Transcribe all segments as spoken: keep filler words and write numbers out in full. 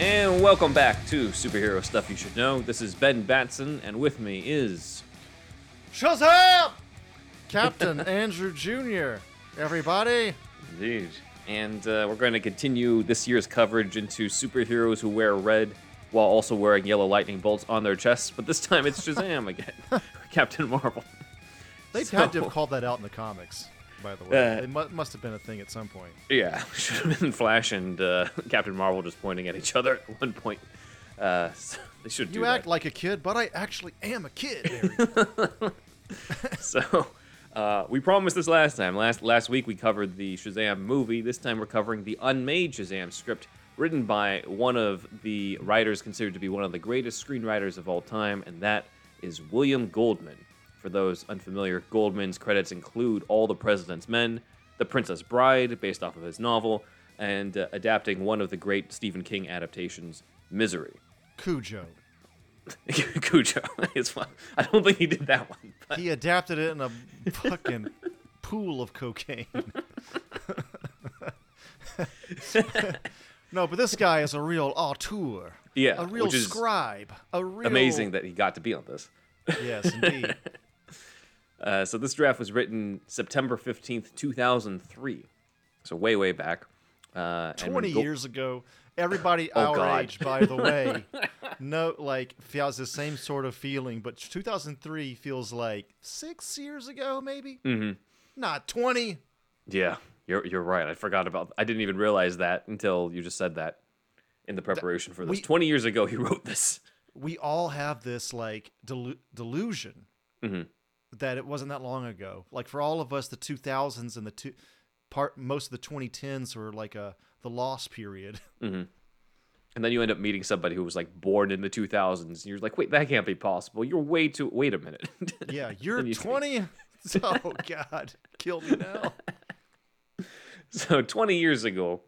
And welcome back to Superhero Stuff You Should Know. This is Ben Batson, and with me is... Shazam! Captain Andrew Junior, everybody. Indeed. And uh, we're going to continue this year's coverage into superheroes who wear red while also wearing yellow lightning bolts on their chests. But this time it's Shazam again, Captain Marvel. They so... had to have called that out in the comics, by the way. Uh, it mu- must have been a thing at some point. Yeah, should have been Flash and uh, Captain Marvel just pointing at each other at one point. Uh, so they should you do act that. Like a kid, but I actually am a kid. There we go. So uh, we promised this last time. Last last week we covered the Shazam movie. This time we're covering the unmade Shazam script written by one of the writers considered to be one of the greatest screenwriters of all time, and that is William Goldman. For those unfamiliar, Goldman's credits include All the President's Men, The Princess Bride, based off of his novel, and uh, adapting one of the great Stephen King adaptations, Misery. Cujo. Cujo. I don't think he did that one. But... he adapted it in a fucking pool of cocaine. No, but this guy is a real auteur. Yeah. A real scribe. A real... amazing that he got to be on this. Yes, indeed. Uh, so this draft was written September fifteenth, two thousand three. So way, way back. Uh, Twenty and Go- years ago. Everybody oh, our God. age, by the way, no, like feels the same sort of feeling. But two thousand three feels like six years ago, maybe. Mm-hmm. Not twenty. Yeah, you're you're right. I forgot about. I didn't even realize that until you just said that in the preparation for this. We, twenty years ago, he wrote this. We all have this like delu- delusion mm-hmm. that it wasn't that long ago. Like for all of us, the two thousands and the two part most of the twenty tens were like a. the lost period. Mm-hmm. And then you end up meeting somebody who was like born in the two thousands. And you're like, wait, that can't be possible. You're way too, wait a minute. Yeah, you're you twenty. Think... oh God, kill me now. So twenty years ago,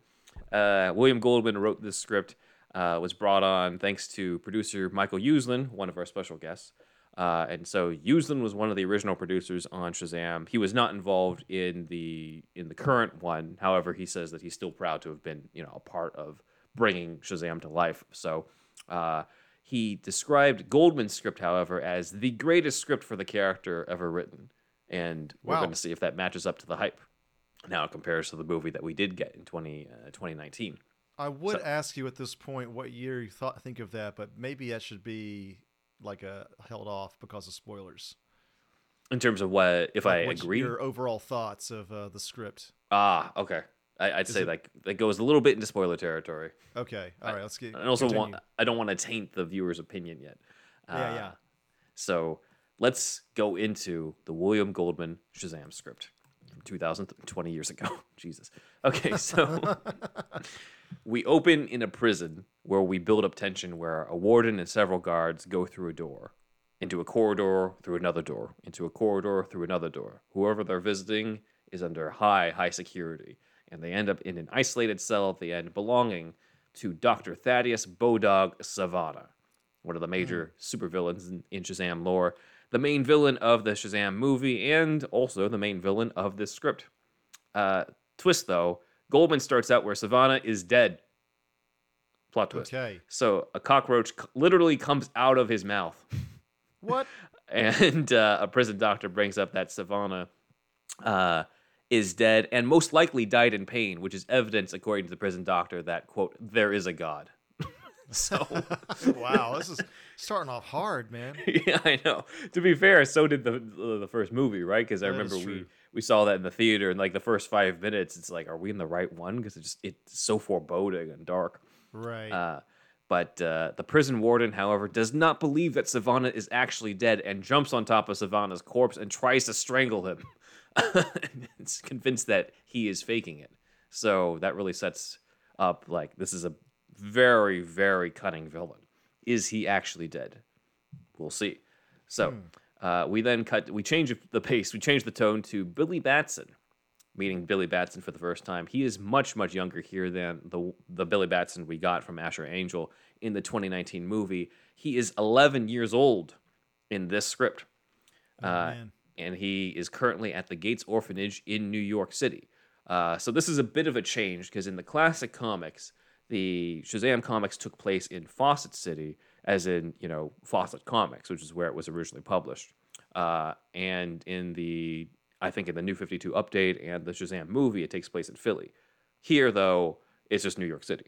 uh, William Goldman wrote this script, uh, was brought on thanks to producer Michael Uslan, one of our special guests. Uh, and so Uslan was one of the original producers on Shazam. He was not involved in the in the current one. However, he says that he's still proud to have been, you know, a part of bringing Shazam to life. So uh, he described Goldman's script, however, as the greatest script for the character ever written. And we're wow. going to see if that matches up to the hype. Now it compares to the movie that we did get in twenty nineteen. I would so, ask you at this point what year you thought think of that, but maybe that should be... like a held off because of spoilers. In terms of what, if like I what's agree, your overall thoughts of uh, the script. Ah, okay. I, I'd Is say it... that that goes a little bit into spoiler territory. Okay, all right. I, let's get. I also continue. want. I don't want to taint the viewer's opinion yet. Uh, yeah, yeah. So let's go into the William Goldman Shazam script from two thousand twenty years ago. Jesus. Okay, so. We open in a prison where we build up tension where a warden and several guards go through a door, into a corridor, through another door, into a corridor, through another door. Whoever they're visiting is under high, high security, and they end up in an isolated cell at the end belonging to Doctor Thaddeus Bodog Sivana, one of the major mm-hmm. supervillains in, in Shazam lore, the main villain of the Shazam movie, and also the main villain of this script. Uh, twist, though, Goldman starts out where Savannah is dead. Plot twist. Okay. So a cockroach literally comes out of his mouth. What? And uh, a prison doctor brings up that Sivana uh, is dead and most likely died in pain, which is evidence, according to the prison doctor, that, quote, there is a god. So wow, this is starting off hard, man. Yeah, I know. To be fair, so did the uh, the first movie, right? Because I remember we, we saw that in the theater, and like the first five minutes, it's like, are we in the right one? Because it just it's so foreboding and dark, right? Uh, but uh, the prison warden, however, does not believe that Sivana is actually dead, and jumps on top of Savannah's corpse and tries to strangle him. It's convinced that he is faking it. So that really sets up like this is a very, very cunning villain. Is he actually dead? We'll see. So hmm. uh, we then cut, we change the pace, we change the tone to Billy Batson, meeting Billy Batson for the first time. He is much, much younger here than the the Billy Batson we got from Asher Angel in the twenty nineteen movie. He is eleven years old in this script. Oh, uh, and he is currently at the Gates Orphanage in New York City. Uh, so this is a bit of a change because in the classic comics, the Shazam comics took place in Fawcett City, as in, you know, Fawcett Comics, which is where it was originally published. Uh, and in the, I think in the New fifty-two update and the Shazam movie, it takes place in Philly. Here, though, it's just New York City.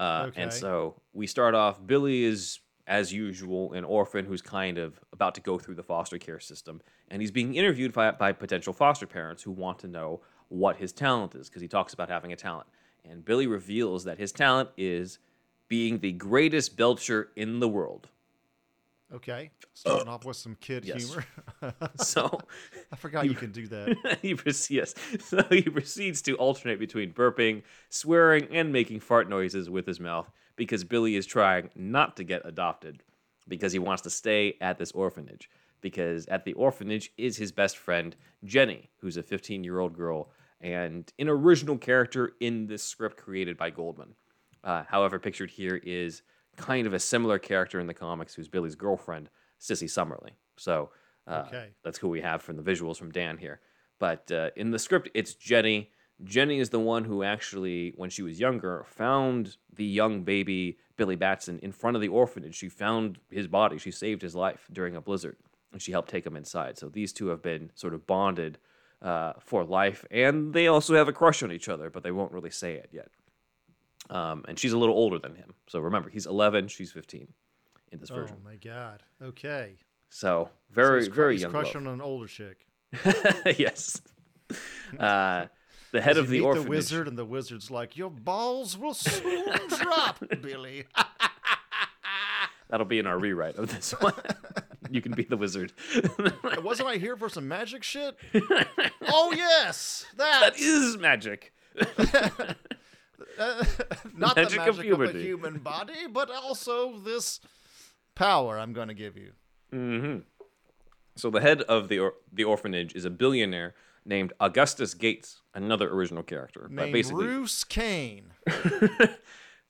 Uh, okay. And so we start off, Billy is, as usual, an orphan who's kind of about to go through the foster care system. And he's being interviewed by, by potential foster parents who want to know what his talent is, because he talks about having a talent. And Billy reveals that his talent is being the greatest belcher in the world. Okay. Starting uh, off with some kid yes. humor. So I forgot he, you can do that. He, yes. So he proceeds to alternate between burping, swearing, and making fart noises with his mouth because Billy is trying not to get adopted because he wants to stay at this orphanage. Because at the orphanage is his best friend, Jenny, who's a fifteen-year-old girl, and an original character in this script created by Goldman. Uh, however, pictured here is kind of a similar character in the comics who's Billy's girlfriend, Sissy Summerlee. So uh, okay. that's who we have from the visuals from Dan here. But uh, in the script, it's Jenny. Jenny is the one who actually, when she was younger, found the young baby Billy Batson in front of the orphanage. She found his body. She saved his life during a blizzard, and she helped take him inside. So these two have been sort of bonded Uh, for life, and they also have a crush on each other, but they won't really say it yet. Um, and she's a little older than him, so remember, he's eleven, she's fifteen in this oh version. Oh my god! Okay. So very, so very cr- young. He's crushing love. on an older chick. Yes. Uh, the head of the orphanage. The wizard, and the wizard's like, "Your balls will soon drop, Billy." That'll be in our rewrite of this one. You can be the wizard. Wasn't I here for some magic shit? Oh, yes. That, that is magic. uh, not magic the magic of, puberty. of the human body, but also this power I'm going to give you. Mm-hmm. So the head of the or- the orphanage is a billionaire named Augustus Gates, another original character. Named but basically... Bruce Cain.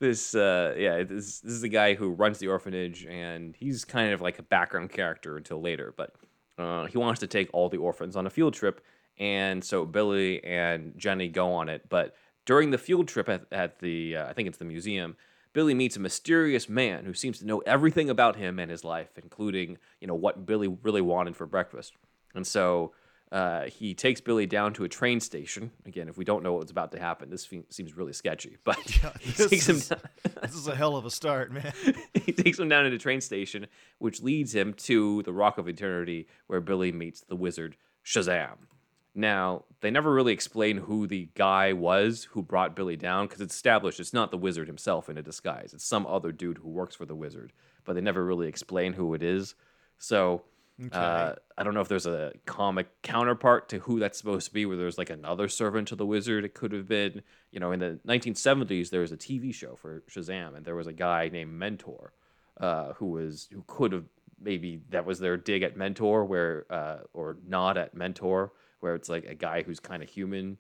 This, uh, yeah, this, this is the guy who runs the orphanage, and he's kind of like a background character until later, but uh, he wants to take all the orphans on a field trip, and so Billy and Jenny go on it, but during the field trip at, at the, uh, I think it's the museum, Billy meets a mysterious man who seems to know everything about him and his life, including, you know, what Billy really wanted for breakfast, and so... Uh, he takes Billy down to a train station. Again, if we don't know what's about to happen, this fe- seems really sketchy. But yeah, he takes is, him down. This is a hell of a start, man. He takes him down to the train station, which leads him to the Rock of Eternity, where Billy meets the wizard Shazam. Now, they never really explain who the guy was who brought Billy down, because it's established it's not the wizard himself in a disguise. It's some other dude who works for the wizard, but they never really explain who it is. So... Okay. Uh, I don't know if there's a comic counterpart to who that's supposed to be, where there's like another servant to the wizard. It could have been, you know, in the nineteen seventies, there was a T V show for Shazam, and there was a guy named Mentor, uh, who was who could have maybe that was their dig at Mentor, where uh, or nod at Mentor, where it's like a guy who's kind of human,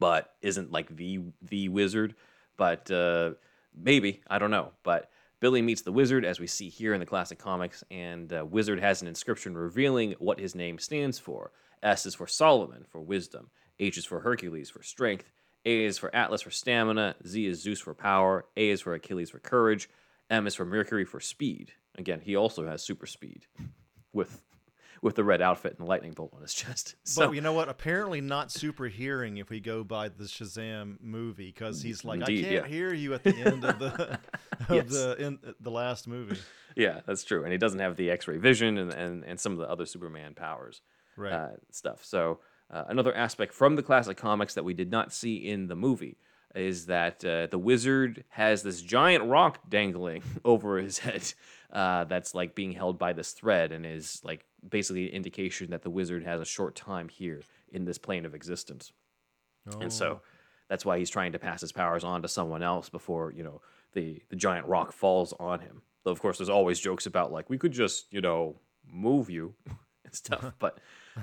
but isn't like the the wizard. But uh, maybe I don't know, but. Billy meets the wizard, as we see here in the classic comics, and uh, wizard has an inscription revealing what his name stands for. S is for Solomon, for wisdom. H is for Hercules, for strength. A is for Atlas for stamina, Z is Zeus for power, A is for Achilles for courage, M is for Mercury for speed. Again, he also has super speed with with the red outfit and the lightning bolt on his chest. So, but you know what? Apparently not super hearing if we go by the Shazam movie, because he's like, indeed, I can't yeah. hear you at the end of the of yes. the in, the last movie. Yeah, that's true. And he doesn't have the X-ray vision and, and, and some of the other Superman powers right. uh, stuff. So uh, another aspect from the classic comics that we did not see in the movie is that uh, the wizard has this giant rock dangling over his head uh, that's like being held by this thread and is like basically an indication that the wizard has a short time here in this plane of existence. Oh. And so that's why he's trying to pass his powers on to someone else before, you know, the, the giant rock falls on him. Though, of course, there's always jokes about like, we could just, you know, move you and stuff. But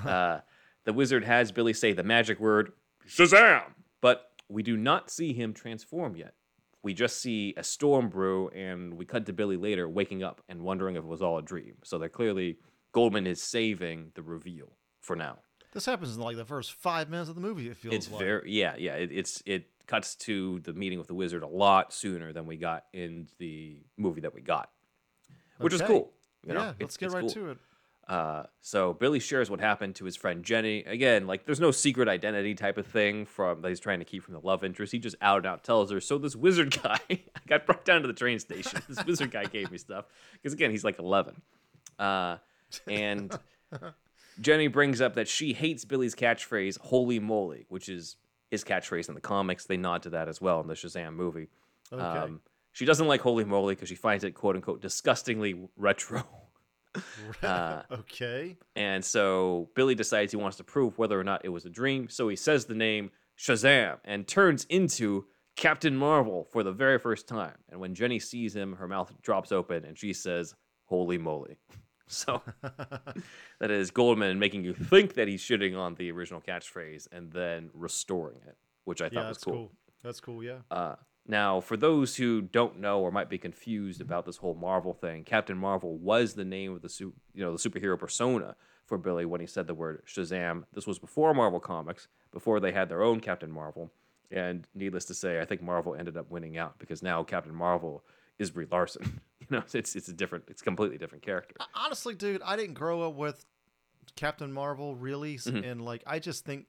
uh, the wizard has Billy say the magic word, Shazam! But we do not see him transform yet. We just see a storm brew, and we cut to Billy later waking up and wondering if it was all a dream. So they're clearly, Goldman is saving the reveal for now. This happens in like the first five minutes of the movie, it feels it's like. Very, yeah, yeah. It, it's, it cuts to the meeting with the wizard a lot sooner than we got in the movie that we got, which okay. is cool. You know? Yeah, let's it's, get it's right cool. to it. Uh, so Billy shares what happened to his friend Jenny. Again, like there's no secret identity type of thing from that he's trying to keep from the love interest. He just out and out tells her. So this wizard guy, I got brought down to the train station. This wizard guy gave me stuff because again, he's like eleven. Uh, and Jenny brings up that she hates Billy's catchphrase, "Holy moly," which is his catchphrase in the comics. They nod to that as well in the Shazam movie. Okay. Um, she doesn't like "Holy moly" because she finds it "quote unquote" disgustingly retro. Uh, okay. And so Billy decides he wants to prove whether or not it was a dream. So he says the name Shazam and turns into Captain Marvel for the very first time. And when Jenny sees him, her mouth drops open and she says, "Holy moly." So that is Goldman making you think that he's shitting on the original catchphrase and then restoring it, which I thought yeah, was cool. cool. That's cool, yeah. Uh, Now, for those who don't know or might be confused about this whole Marvel thing, Captain Marvel was the name of the su- you know the superhero persona for Billy when he said the word Shazam. This was before Marvel Comics, before they had their own Captain Marvel. And needless to say, I think Marvel ended up winning out because now Captain Marvel is Brie Larson. You know, it's it's a different, it's a completely different character. Honestly, dude, I didn't grow up with Captain Marvel really, mm-hmm. and like I just think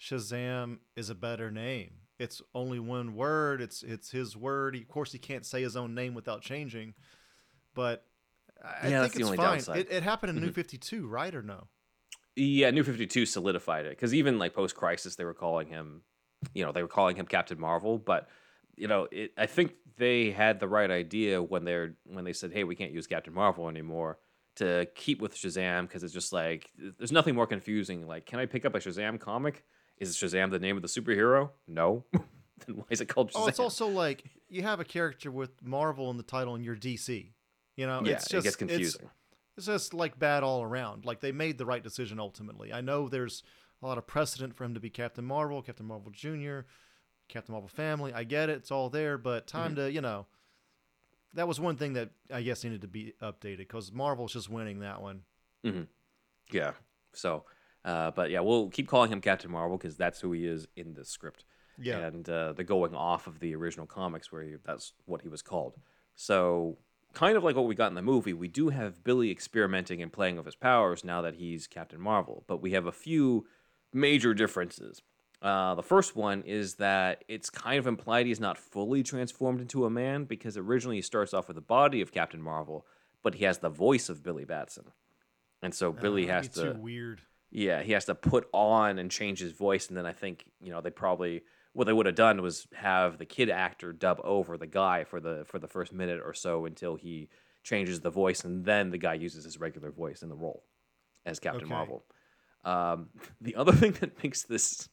Shazam is a better name. It's only one word. It's it's his word. He, of course, he can't say his own name without changing. But I yeah, think it's fine. Downside. It, it happened in mm-hmm. New fifty-two, right, or no? Yeah, New fifty-two solidified it because even like post crisis, they were calling him, you know, they were calling him Captain Marvel. But you know, it, I think they had the right idea when they're when they said, "Hey, we can't use Captain Marvel anymore." To keep with Shazam because it's just like there's nothing more confusing. Like, can I pick up a Shazam comic? Is Shazam the name of the superhero? No. Then why is it called Shazam? Oh, it's also like you have a character with Marvel in the title and you're D C. You know, yeah, it's just, it gets confusing. It's, it's just like bad all around. Like they made the right decision ultimately. I know there's a lot of precedent for him to be Captain Marvel, Captain Marvel Junior, Captain Marvel Family. I get it. It's all there, but time mm-hmm. to, you know, that was one thing that I guess needed to be updated because Marvel's just winning that one. Mm-hmm. Yeah. So... Uh, but yeah, we'll keep calling him Captain Marvel because that's who he is in the script. Yeah. And uh, they're going off of the original comics where he, that's what he was called. So kind of like what we got in the movie, we do have Billy experimenting and playing with his powers now that he's Captain Marvel. But we have a few major differences. Uh, the first one is that it's kind of implied he's not fully transformed into a man because originally he starts off with the body of Captain Marvel, but he has the voice of Billy Batson. And so Billy uh, has to... It's weird. Yeah, he has to put on and change his voice, and then I think, you know, they probably what they would have done was have the kid actor dub over the guy for the for the first minute or so until he changes the voice, and then the guy uses his regular voice in the role as Captain okay. Marvel. Um, the other thing that makes this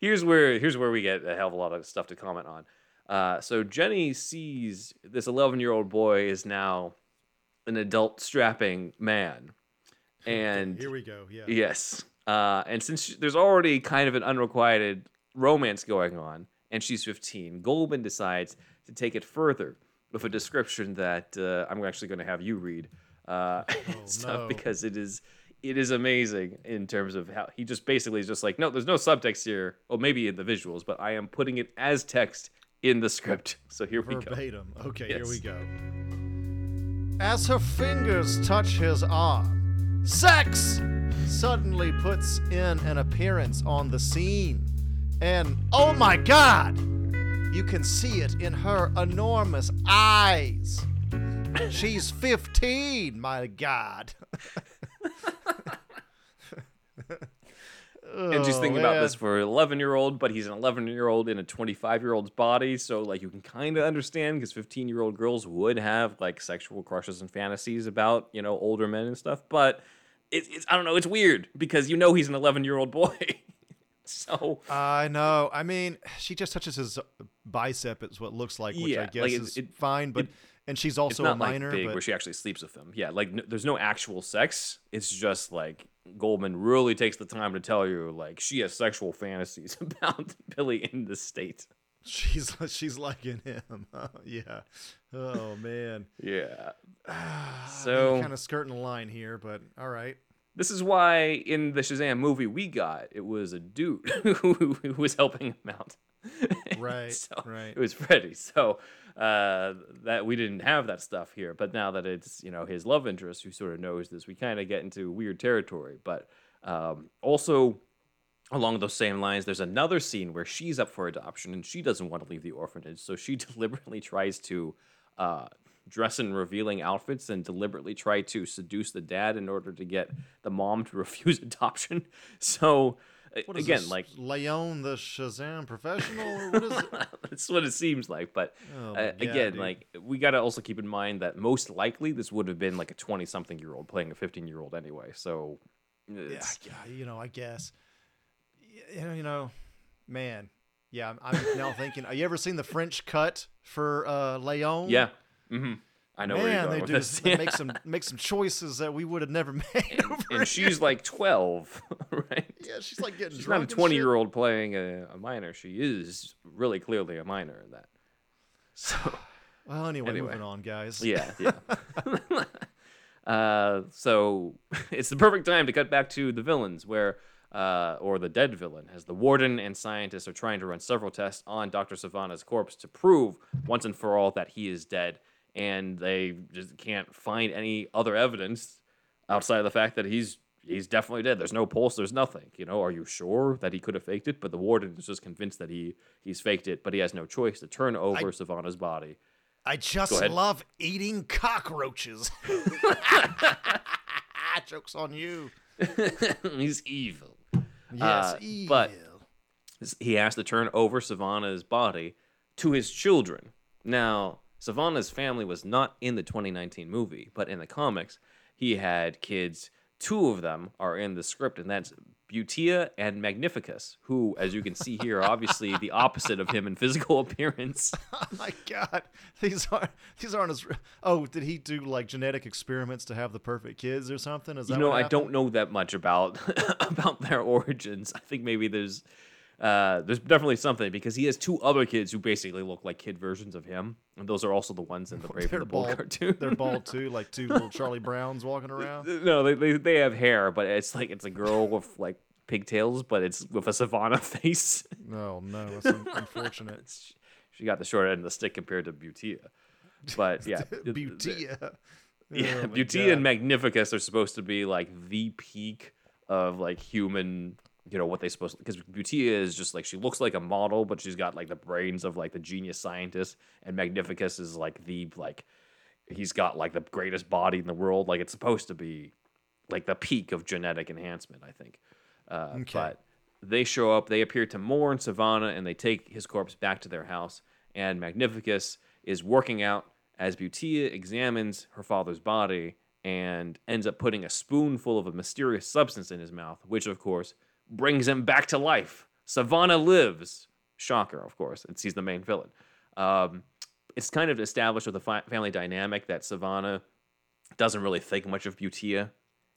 here's where here's where we get a hell of a lot of stuff to comment on. Uh, so Jenny sees this eleven-year-old boy is now an adult strapping man. And here we go. Yeah. Yes. Uh, and since she, there's already kind of an unrequited romance going on, and she's fifteen, Goldman decides to take it further with a description that uh, I'm actually going to have you read uh, oh, stuff no. because it is it is amazing in terms of how he just basically is just like, no, there's no subtext here. Well, maybe in the visuals, but I am putting it as text in the script. So here we Verbatim. go. Okay, yes. Here we go. As her fingers touch his arm, sex suddenly puts in an appearance on the scene. And, oh my God, you can see it in her enormous eyes. She's fifteen, my God. And just thinking oh, about this for an eleven-year-old, but he's an eleven-year-old in a twenty-five-year-old's body, so like you can kind of understand because fifteen-year-old girls would have like sexual crushes and fantasies about, you know, older men and stuff. But it, it's I don't know, it's weird because you know he's an eleven-year-old boy. So I uh, know. I mean, she just touches his bicep. It's what it looks like, which yeah, I guess like it, is it, fine, but. It, And she's also a minor. It's not like big but... where she actually sleeps with him. Yeah, like no, there's no actual sex. It's just like Goldman really takes the time to tell you like she has sexual fantasies about Billy in this state. She's she's liking him. Oh, yeah. Oh man. Yeah. So I'm kind of skirting the line here, but all right. This is why in the Shazam movie we got, it was a dude who, who was helping him out. Right, so right. It was Freddie. So uh, that we didn't have that stuff here. But now that it's, you know, his love interest who sort of knows this, we kind of get into weird territory. But um, also along those same lines, there's another scene where she's up for adoption and she doesn't want to leave the orphanage. So she deliberately tries to uh, dress in revealing outfits and deliberately try to seduce the dad in order to get the mom to refuse adoption. So... What is Again, this? like Leon the Shazam professional. What is it? That's what it seems like. But oh, uh, yeah, again, dude. like we got to also keep in mind that most likely this would have been like a twenty-something-year-old playing a fifteen-year-old anyway. So, it's... yeah, you know, I guess, you know, you know man, yeah. I'm, I'm now thinking. Have you ever seen the French cut for uh, Leon? Yeah. Mm-hmm. I know Man, where you're going they with do this. They yeah. make some make some choices that we would have never made. And, over and she's like twelve, right? Yeah, she's like getting she's drunk. She's not a twenty-year-old playing a, a minor. She is really clearly a minor in that. So, well, anyway, anyway. moving on, guys. Yeah, yeah. uh, so it's the perfect time to cut back to the villains, where uh, or the dead villain, as the warden and scientists are trying to run several tests on Doctor Savannah's corpse to prove once and for all that he is dead. And they just can't find any other evidence outside of the fact that he's he's definitely dead. There's no pulse. There's nothing. You know, are you sure that he could have faked it? But the warden is just convinced that he he's faked it, but he has no choice to turn over I, Savannah's body. I just love eating cockroaches. Joke's on you. He's evil. Yes, uh, evil. But he has to turn over Savannah's body to his children. Now... Savannah's family was not in the twenty nineteen movie, but in the comics, he had kids. Two of them are in the script, and that's Beautia and Magnificus, who, as you can see here, are obviously the opposite of him in physical appearance. Oh my God, these aren't these aren't as. Oh, did he do like genetic experiments to have the perfect kids or something? Is that you know? What I happened? Don't know that much about about their origins. I think maybe there's uh, there's definitely something because he has two other kids who basically look like kid versions of him. And those are also the ones in the Brave and the Bold cartoon. They're bald too, like two little Charlie Browns walking around. No, they, they they have hair, but it's like it's a girl with like pigtails, but it's with a Savannah face. Oh no, that's unfortunate. She got the short end of the stick compared to Beautia. But yeah, Beautia. Yeah, oh Beautia and Magnificus are supposed to be like the peak of like human. You know what they supposed to, because Beautia is just like she looks like a model, but she's got like the brains of like the genius scientist, and Magnificus is like the like he's got like the greatest body in the world. Like it's supposed to be like the peak of genetic enhancement, I think. Uh, okay. But they show up, they appear to mourn Savannah, and they take his corpse back to their house. And Magnificus is working out as Beautia examines her father's body and ends up putting a spoonful of a mysterious substance in his mouth, which of course. Brings him back to life. Savannah lives. Shocker, of course, and she's the main villain. Um, it's kind of established with the fi- family dynamic that Savannah doesn't really think much of Beautia.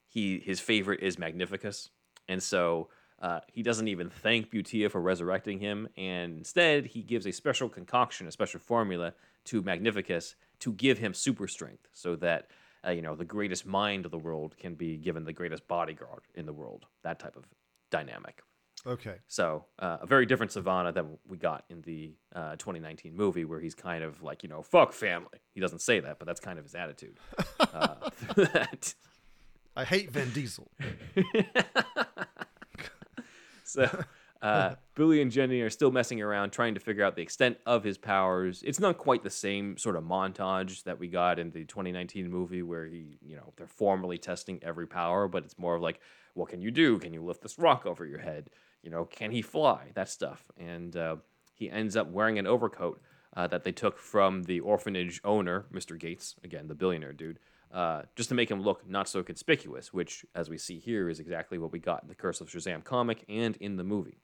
He his favorite is Magnificus, and so uh, he doesn't even thank Beautia for resurrecting him. And instead, he gives a special concoction, a special formula to Magnificus to give him super strength, so that uh, you know, the greatest mind of the world can be given the greatest bodyguard in the world, that type of dynamic. Okay. So uh, a very different Sivana than we got in the uh, twenty nineteen movie, where he's kind of like, you know, fuck family. He doesn't say that, but that's kind of his attitude. uh, that. I hate Vin Diesel. So uh, Billy and Jenny are still messing around, trying to figure out the extent of his powers. It's not quite the same sort of montage that we got in the twenty nineteen movie, where he, you know, they're formally testing every power, but it's more of like, what can you do? Can you lift this rock over your head? You know, can he fly? That stuff. And uh, he ends up wearing an overcoat uh, that they took from the orphanage owner, Mister Gates, again, the billionaire dude, uh, just to make him look not so conspicuous, which, as we see here, is exactly what we got in the Curse of Shazam comic and in the movie.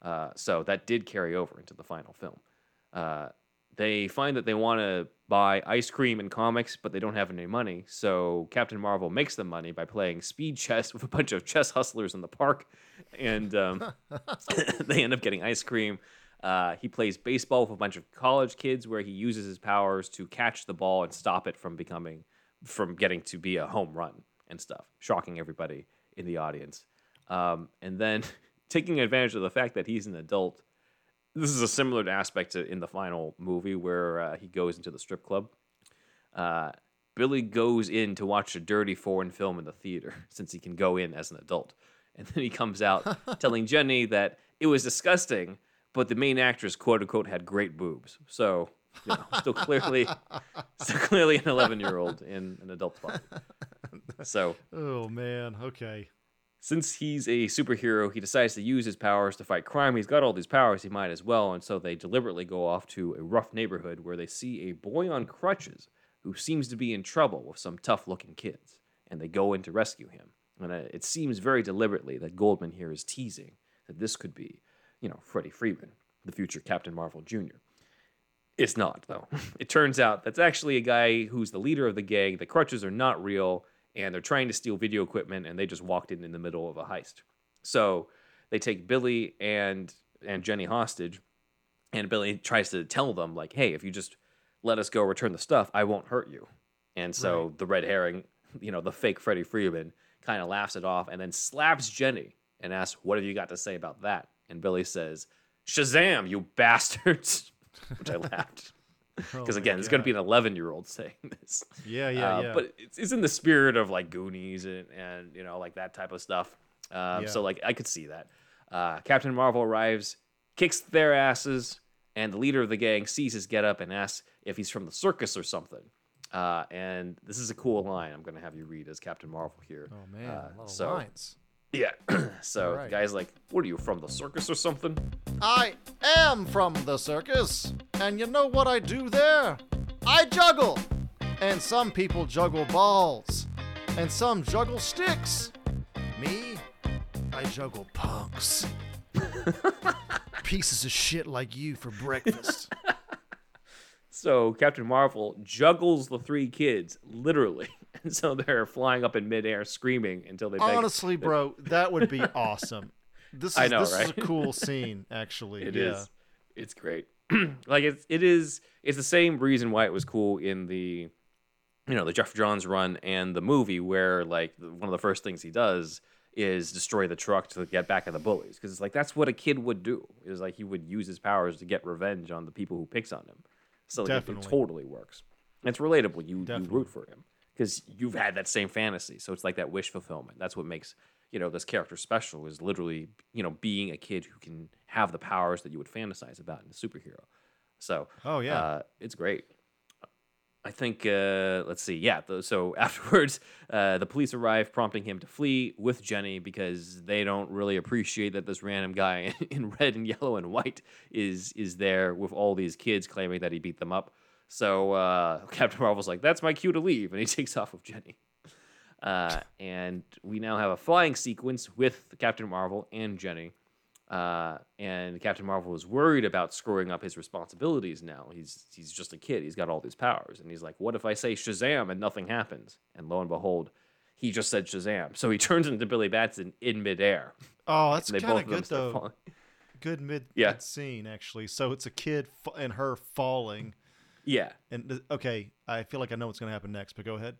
Uh, so that did carry over into the final film. Uh, they find that they want to buy ice cream and comics, but they don't have any money. So Captain Marvel makes them money by playing speed chess with a bunch of chess hustlers in the park. And um, they end up getting ice cream. Uh, he plays baseball with a bunch of college kids, where he uses his powers to catch the ball and stop it from becoming, from getting to be a home run and stuff, shocking everybody in the audience. Um, and then taking advantage of the fact that he's an adult. This is a similar aspect to in the final movie, where uh, he goes into the strip club. Uh, Billy goes in to watch a dirty foreign film in the theater, since he can go in as an adult. And then he comes out telling Jenny that it was disgusting, but the main actress, quote-unquote, had great boobs. So, you know, still clearly still clearly an eleven-year-old in an adult body. So, oh, man, okay. Since he's a superhero, he decides to use his powers to fight crime. He's got all these powers, he might as well, and so they deliberately go off to a rough neighborhood, where they see a boy on crutches who seems to be in trouble with some tough-looking kids, and they go in to rescue him. And it seems very deliberately that Goldman here is teasing that this could be, you know, Freddie Freeman, the future Captain Marvel Junior It's not, though. It turns out that's actually a guy who's the leader of the gang. The crutches are not real, and they're trying to steal video equipment, and they just walked in in the middle of a heist. So they take Billy and and Jenny hostage, and Billy tries to tell them, like, hey, if you just let us go return the stuff, I won't hurt you. And so right. The red herring, you know, the fake Freddie Freeman, kind of laughs it off and then slaps Jenny and asks, what have you got to say about that? And Billy says, Shazam, you bastards, which I laughed. Because, oh again, it's going to be an eleven-year-old saying this. Yeah, yeah, uh, yeah. But it's, it's in the spirit of, like, Goonies and, and you know, like, that type of stuff. Um, yeah. So, like, I could see that. Uh, Captain Marvel arrives, kicks their asses, and the leader of the gang sees his getup and asks if he's from the circus or something. Uh, and this is a cool line I'm going to have you read as Captain Marvel here. Oh, man, uh, a lot of so, lines. Yeah, so right. The guy's like, what are you, from the circus or something? I am from the circus, and you know what I do there? I juggle! And some people juggle balls, and some juggle sticks. Me, I juggle punks. Pieces of shit like you for breakfast. So Captain Marvel juggles the three kids, literally. And so they're flying up in midair, screaming until they. Honestly, beg- bro, that would be awesome. This is, I know, this right? is a cool scene, actually. It yeah. is. It's great. Like it's it is. It's the same reason why it was cool in the, you know, the Jeff Johns run and the movie, where like one of the first things he does is destroy the truck to get back at the bullies, because it's like that's what a kid would do. Is like he would use his powers to get revenge on the people who picks on him. So like, it totally works. It's relatable. You Definitely. you root for him. Because you've had that same fantasy, so it's like that wish fulfillment. That's what makes, you know, this character special, is literally, you know, being a kid who can have the powers that you would fantasize about in a superhero. So, oh yeah, uh, it's great. I think, uh, let's see, yeah. The, so afterwards, uh, the police arrive, prompting him to flee with Jenny, because they don't really appreciate that this random guy in red and yellow and white is is there with all these kids claiming that he beat them up. So uh, Captain Marvel's like, that's my cue to leave. And he takes off with Jenny. Uh, and we now have a flying sequence with Captain Marvel and Jenny. Uh, and Captain Marvel is worried about screwing up his responsibilities now. He's he's just a kid. He's got all these powers. And he's like, what if I say Shazam and nothing happens? And lo and behold, he just said Shazam. So he turns into Billy Batson in midair. Oh, that's kind of good, though. Good mid yeah. scene, actually. So it's a kid f- and her falling. Yeah. And okay, I feel like I know what's going to happen next, but go ahead.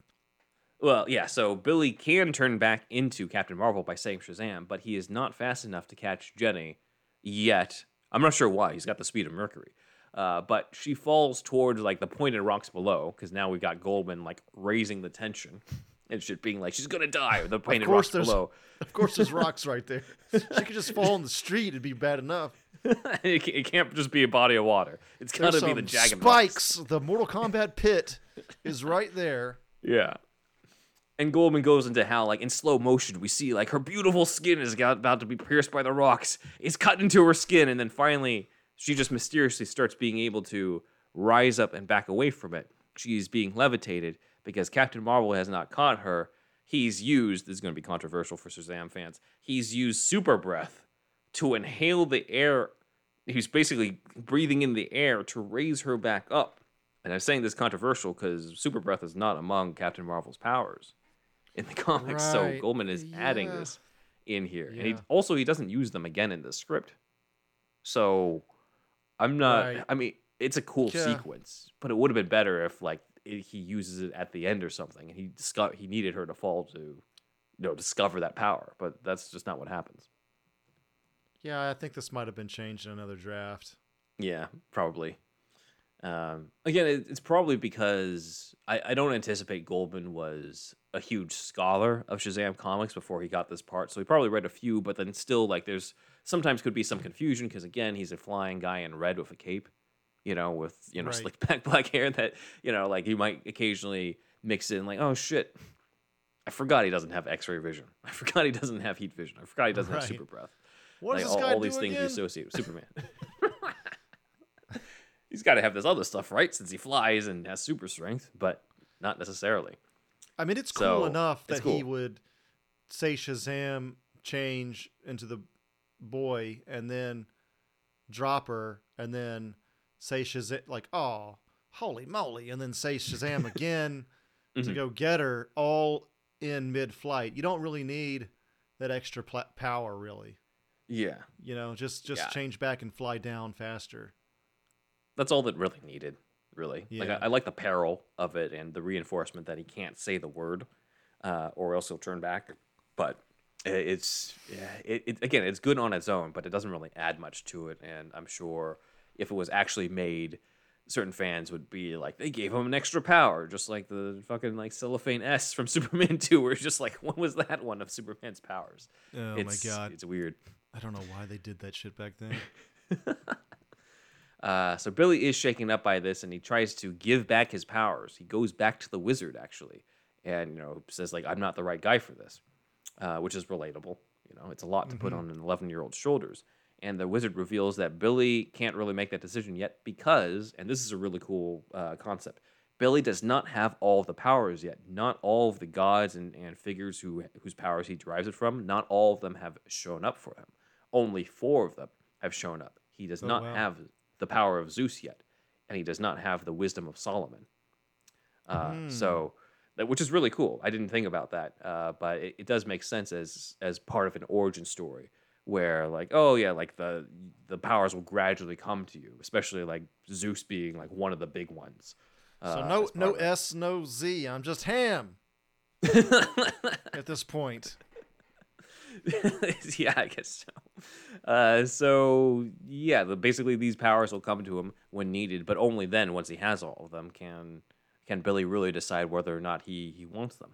Well, yeah, so Billy can turn back into Captain Marvel by saving Shazam, but he is not fast enough to catch Jenny yet. I'm not sure why. He's got the speed of Mercury. Uh, but she falls towards, like, the pointed rocks below, because now we've got Goldman, like, raising the tension and shit, being like, she's going to die with the pointed rocks below. Of course there's rocks right there. She could just fall on the street. It'd be bad enough. it, it can't just be a body of water. It's got to be the jagged spikes. Rocks. The Mortal Kombat pit is right there. Yeah. And Goldman goes into how, like, in slow motion, we see, like, her beautiful skin is got, about to be pierced by the rocks. It's cut into her skin, and then finally, she just mysteriously starts being able to rise up and back away from it. She's being levitated because Captain Marvel has not caught her. He's used, this is going to be controversial for Shazam fans, he's used super breath to inhale the air. He's basically breathing in the air to raise her back up. And I'm saying this controversial because super breath is not among Captain Marvel's powers in the comics, right. So Goldman is yeah. adding this in here. Yeah. And he, also, he doesn't use them again in the script. So, I'm not... Right. I mean, it's a cool yeah. sequence, but it would have been better if, like, it, he uses it at the end or something, and he disco- he needed her to fall to, you know, discover that power, but that's just not what happens. Yeah, I think this might have been changed in another draft. Yeah, probably. Um, again, it, it's probably because I, I don't anticipate Goldman was a huge scholar of Shazam comics before he got this part, so he probably read a few, but then still, like, there's sometimes could be some confusion because, again, he's a flying guy in red with a cape, you know, with, you know, right. slick back black hair that, you know, like, he might occasionally mix in, like, oh, shit, I forgot he doesn't have X-ray vision. I forgot he doesn't have heat vision. I forgot he doesn't right. have super breath. What like, does this all, guy all do these again? Things you associate with Superman. He's got to have this other stuff, right? Since he flies and has super strength, but not necessarily. I mean, it's so, cool enough that cool. he would say Shazam, change into the boy, and then drop her, and then say Shazam, like, oh, holy moly, and then say Shazam again mm-hmm. to go get her all in mid-flight. You don't really need that extra pl- power, really. Yeah. You know, just, just yeah. change back and fly down faster. That's all that really needed, really. Yeah. Like I, I like the peril of it and the reinforcement that he can't say the word, uh, or else he'll turn back. But it's yeah, it, it again, it's good on its own, but it doesn't really add much to it. And I'm sure if it was actually made, certain fans would be like, they gave him an extra power, just like the fucking like cellophane S from Superman two, where it's just like, what was that one of Superman's powers? Oh it's, my god, it's weird. I don't know why they did that shit back then. Uh, so Billy is shaken up by this, and he tries to give back his powers. He goes back to the wizard, actually, and, you know, says, like, I'm not the right guy for this, uh, which is relatable. You know, it's a lot to mm-hmm. put on an eleven-year-old's shoulders. And the wizard reveals that Billy can't really make that decision yet because, and this is a really cool uh, concept, Billy does not have all of the powers yet. Not all of the gods and, and figures who whose powers he derives it from, not all of them have shown up for him. Only four of them have shown up. He does oh, not wow. have... the power of Zeus yet, and he does not have the wisdom of Solomon. Uh, mm. So, that, which is really cool. I didn't think about that, uh, but it, it does make sense as as part of an origin story where, like, oh yeah, like the the powers will gradually come to you, especially like Zeus being like one of the big ones. Uh, so no no S no Z. I'm just ham at this point. Yeah, I guess so. Uh, so, yeah, the, basically these powers will come to him when needed, but only then, once he has all of them, can can Billy really decide whether or not he, he wants them.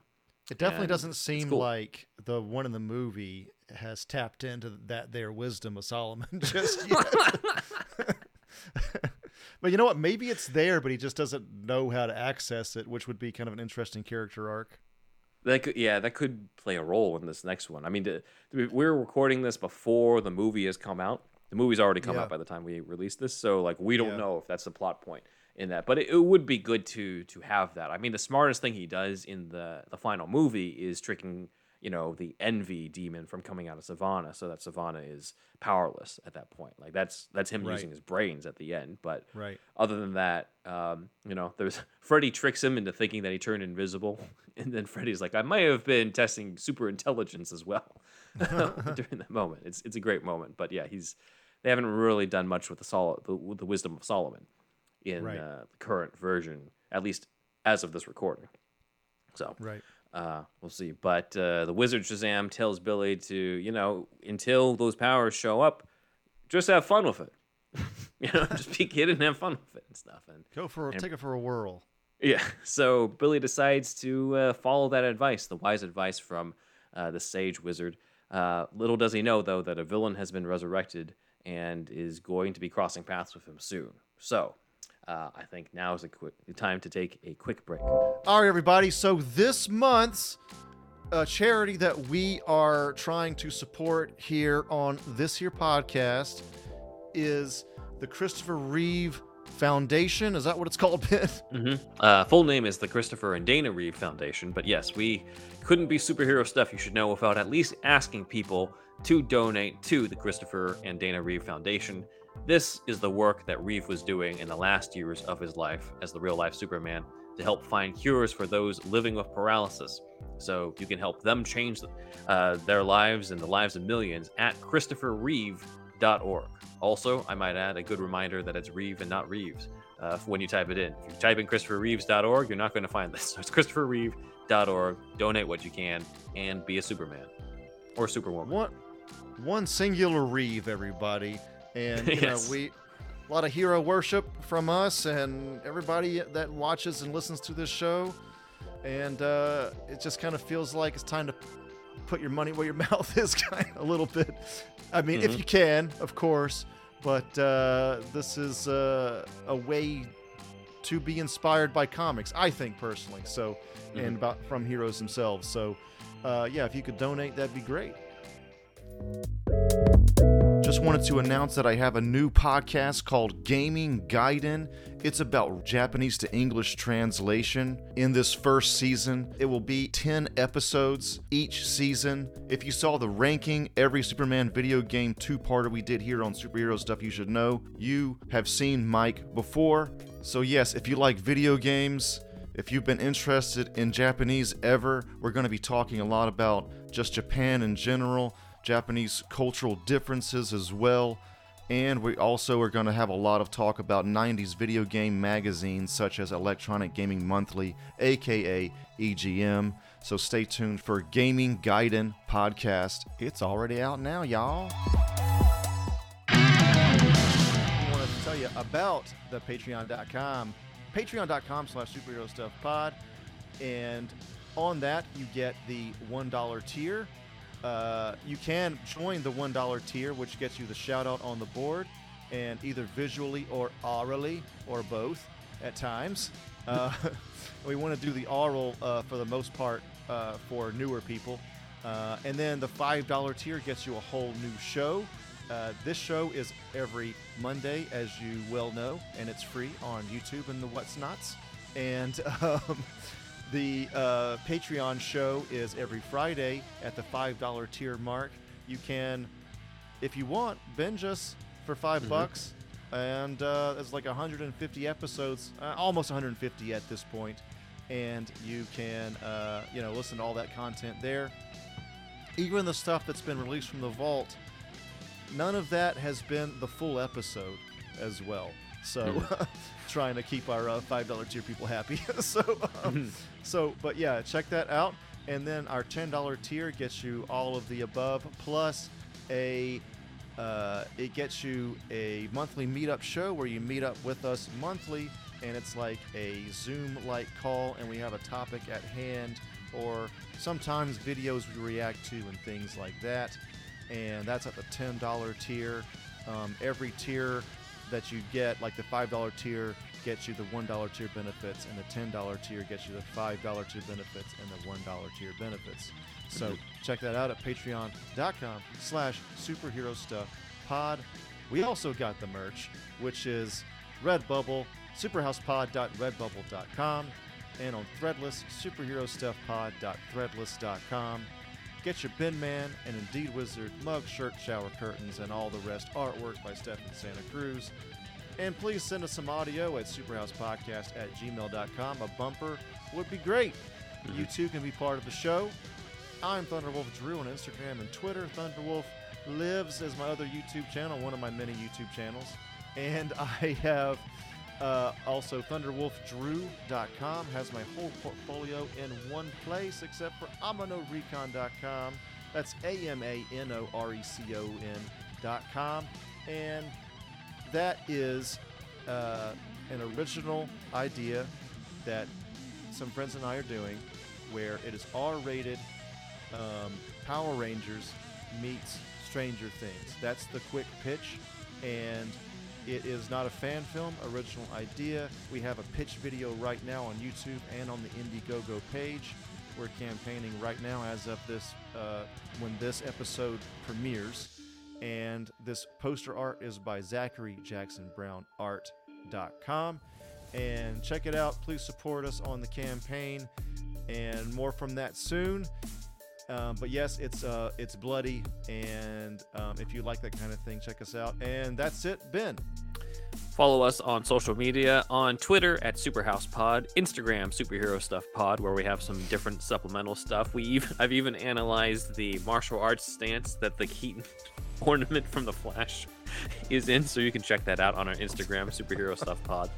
It definitely and doesn't seem cool. like the one in the movie has tapped into that their wisdom of Solomon just yet. But you know what? Maybe it's there, but he just doesn't know how to access it, which would be kind of an interesting character arc. That could, yeah, that could play a role in this next one. I mean, to, to, we're recording this before the movie has come out. The movie's already come yeah. out by the time we release this, so like we don't yeah. know if that's the plot point in that. But it, it would be good to to have that. I mean, the smartest thing he does in the, the final movie is tricking, you know, the envy demon from coming out of Sivana, so that Sivana is powerless at that point. Like that's that's him right. using his brains at the end. But right. other than that, um, you know, there's Freddie tricks him into thinking that he turned invisible, and then Freddie's like, "I might have been testing super intelligence as well." During that moment, it's it's a great moment. But yeah, he's they haven't really done much with the Sol- the, with the wisdom of Solomon in right. uh, the current version, at least as of this recording. So right. Uh, we'll see. But uh, the wizard Shazam tells Billy to, you know, until those powers show up, just have fun with it. You know, just be a kid and have fun with it and stuff. And go for a, and, take it for a whirl. Yeah. So Billy decides to uh, follow that advice, the wise advice from uh, the sage wizard. Uh, little does he know, though, that a villain has been resurrected and is going to be crossing paths with him soon. So uh, I think now is a quick time to take a quick break. All right, everybody. So this month's uh, charity that we are trying to support here on this here podcast is the Christopher Reeve Foundation. Is that what it's called, Ben? Mm-hmm. Uh, full name is the Christopher and Dana Reeve Foundation. But yes, we couldn't be Superhero Stuff You Should Know without at least asking people to donate to the Christopher and Dana Reeve Foundation. This is the work that Reeve was doing in the last years of his life as the real-life Superman to help find cures for those living with paralysis. So you can help them change uh, their lives and the lives of millions at christopher reeve dot org. Also, I might add a good reminder that it's Reeve and not Reeves uh, when you type it in. If you type in christopher reeves dot org, you're not going to find this. So it's christopher reeve dot org. Donate what you can and be a Superman or Superwoman. One, one singular Reeve, everybody. And you yes. know, we a lot of hero worship from us and everybody that watches and listens to this show. And uh, it just kind of feels like it's time to put your money where your mouth is kind of a little bit. I mean, mm-hmm. if you can, of course, but uh, this is uh, a way to be inspired by comics, I think personally. So, mm-hmm. and about from heroes themselves. So, uh, yeah, if you could donate, that'd be great. Just wanted to announce that I have a new podcast called Gaming Gaiden. It's about Japanese to English translation. In this first season, it will be ten episodes each season. If you saw the ranking every Superman video game two-parter we did here on Superhero Stuff You Should Know, you have seen Mike before. So yes, if you like video games, if you've been interested in Japanese ever, we're going to be talking a lot about just Japan in general, Japanese cultural differences as well, and we also are going to have a lot of talk about nineties video game magazines such as Electronic Gaming Monthly, aka E G M. So stay tuned for Gaming Gaiden podcast. It's already out now, y'all. I wanted to tell you about the patreon dot com, patreon dot com slash superhero stuff pod, and on that you get the one dollar tier. Uh, you can join the one dollar tier, which gets you the shout out on the board, and either visually or orally or both at times. Uh, we want to do the oral uh, for the most part uh, for newer people. Uh, and then the five dollar tier gets you a whole new show. Uh, this show is every Monday, as you well know, and it's free on YouTube and the What's Nots. And um, The uh, Patreon show is every Friday at the five dollar tier mark. You can, if you want, binge us for five mm-hmm. bucks, and uh, there's like one hundred fifty episodes, uh, almost one hundred fifty at this point, and you can, uh, you know, listen to all that content there. Even the stuff that's been released from the vault, none of that has been the full episode as well. So, uh, trying to keep our uh, five dollar tier people happy. so, um, so, but yeah, check that out. And then our ten dollar tier gets you all of the above, plus a uh, it gets you a monthly meetup show where you meet up with us monthly, and it's like a Zoom-like call, and we have a topic at hand, or sometimes videos we react to and things like that. And that's at the ten dollar tier. Um, every tier that you get, like the five dollar tier gets you the one dollar tier benefits, and the ten dollar tier gets you the five dollar tier benefits and the one dollar tier benefits. So check that out at patreon dot com slash superhero stuff pod. We also got the merch, which is Redbubble, superhousepod dot redbubble dot com, and on Threadless, superhero stuff pod dot threadless dot com. Get your Bin Man and Indeed Wizard mug, shirt, shower curtains, and all the rest artwork by Stefan Santa Cruz. And please send us some audio at superhousepodcast at gmail dot com. A bumper would be great. You too can be part of the show. I'm Thunderwolf Drew on Instagram and Twitter. Thunderwolf Lives is my other YouTube channel, one of my many YouTube channels. And I have Uh, also, thunder wolf drew dot com has my whole portfolio in one place, except for amano recon dot com. That's A M A N O R E C O N dot com. And that is uh, an original idea that some friends and I are doing, where it is R-rated um, Power Rangers meets Stranger Things. That's the quick pitch, and it is not a fan film, original idea. We have a pitch video right now on YouTube and on the Indiegogo page. We're campaigning right now as of this, uh, when this episode premieres. And this poster art is by Zachary Jackson Brown Art dot com. And check it out. Please support us on the campaign. And more from that soon. Um, but yes, it's uh, it's bloody, and um, if you like that kind of thing, check us out. And that's it, Ben. Follow us on social media, on Twitter at SuperhousePod, Instagram Superhero Stuff Pod, where we have some different supplemental stuff. We even, I've even analyzed the martial arts stance that the Keaton ornament from The Flash is in, so you can check that out on our Instagram Superhero Stuff Pod,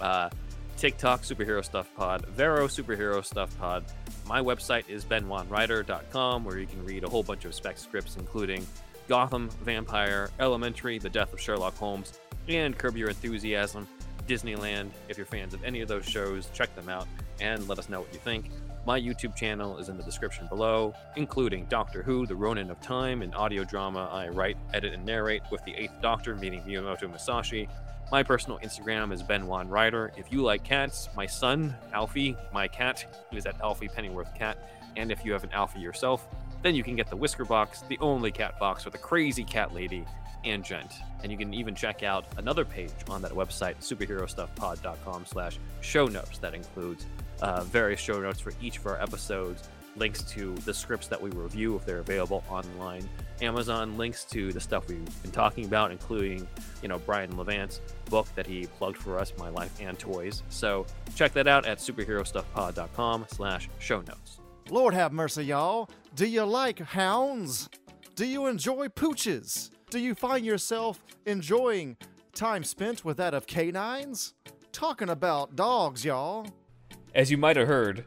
uh, TikTok Superhero Stuff Pod, Vero Superhero Stuff Pod. My website is ben wan writer dot com, where you can read a whole bunch of spec scripts, including Gotham, Vampire, Elementary, The Death of Sherlock Holmes, and Curb Your Enthusiasm, Disneyland. If you're fans of any of those shows, check them out and let us know what you think. My YouTube channel is in the description below, including Doctor Who, The Ronin of Time, an audio drama I write, edit, and narrate with the Eighth Doctor meeting Miyamoto Musashi. My personal Instagram is benwanrider. If you like cats, my son, Alfie, my cat, is at Alfie Pennyworth Cat. And if you have an Alfie yourself, then you can get the Whisker Box, the only cat box with a crazy cat lady and gent. And you can even check out another page on that website, superhero stuff pod dot com slash show notes. That includes uh, various show notes for each of our episodes, links to the scripts that we review if they're available online, Amazon links to the stuff we've been talking about, including, you know, Brian Levant's book that he plugged for us, My Life and Toys. So check that out at superhero stuff pod dot com slash show notes. Lord have mercy, y'all. Do you like hounds? Do you enjoy pooches? Do you find yourself enjoying time spent with that of canines? Talking about dogs, y'all. As you might have heard,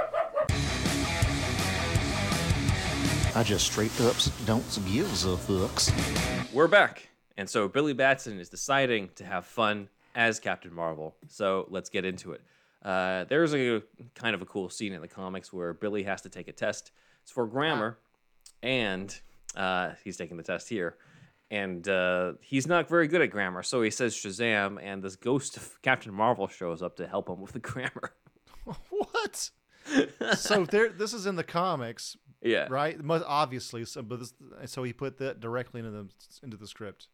I just straight up don't give a fucks. We're back. And so Billy Batson is deciding to have fun as Captain Marvel. So let's get into it. Uh, there's a kind of a cool scene in the comics where Billy has to take a test. It's for grammar. Wow. And uh, he's taking the test here. And uh, he's not very good at grammar. So he says Shazam. And this ghost of Captain Marvel shows up to help him with the grammar. What? So there, this is in the comics. Yeah. Right? Most obviously. So, but this, so he put that directly into the into the script.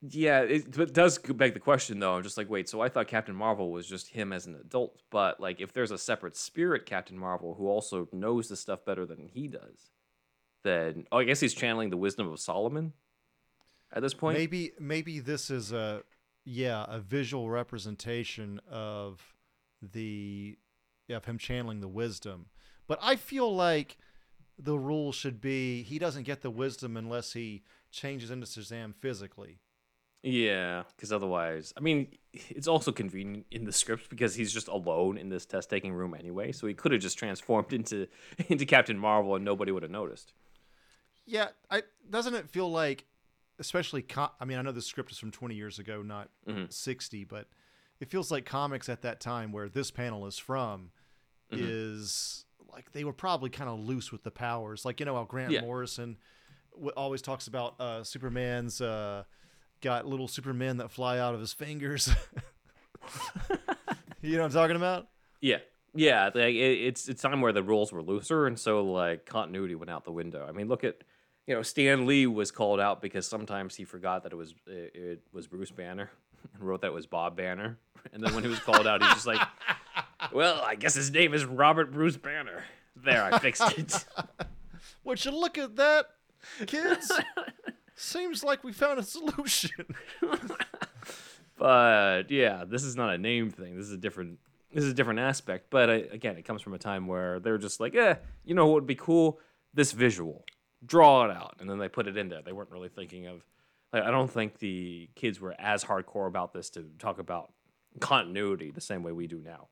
Yeah, it, it does beg the question, though. I'm just like, wait, so I thought Captain Marvel was just him as an adult. But, like, if there's a separate spirit Captain Marvel who also knows the stuff better than he does, then... Oh, I guess he's channeling the wisdom of Solomon at this point? Maybe maybe this is a, yeah, a visual representation of the... of him channeling the wisdom. But I feel like... the rule should be he doesn't get the wisdom unless he changes into Shazam physically. Yeah, because otherwise... I mean, it's also convenient in the script because he's just alone in this test-taking room anyway, so he could have just transformed into into Captain Marvel and nobody would have noticed. Yeah, I, doesn't it feel like, especially... Com- I mean, I know the script is from twenty years ago, not mm-hmm. sixty, but it feels like comics at that time where this panel is from mm-hmm. is... like they were probably kind of loose with the powers. Like, you know how Grant yeah. Morrison w- always talks about uh, Superman's uh, got little Supermen that fly out of his fingers. You know what I'm talking about? Yeah. Yeah. Like it, it's it's time where the rules were looser. And so like continuity went out the window. I mean, look at, you know, Stan Lee was called out because sometimes he forgot that it was, it, it was Bruce Banner and wrote that it was Bob Banner. And then when he was called out, he's just like, Well, I guess his name is Robert Bruce Banner. There, I fixed it. Would you look at that, kids? Seems like we found a solution. But yeah, this is not a name thing. This is a different. This is a different aspect. But I, again, it comes from a time where they were just like, eh, you know what would be cool? This visual. Draw it out, and then they put it in there. They weren't really thinking of. Like, I don't think the kids were as hardcore about this to talk about continuity the same way we do now.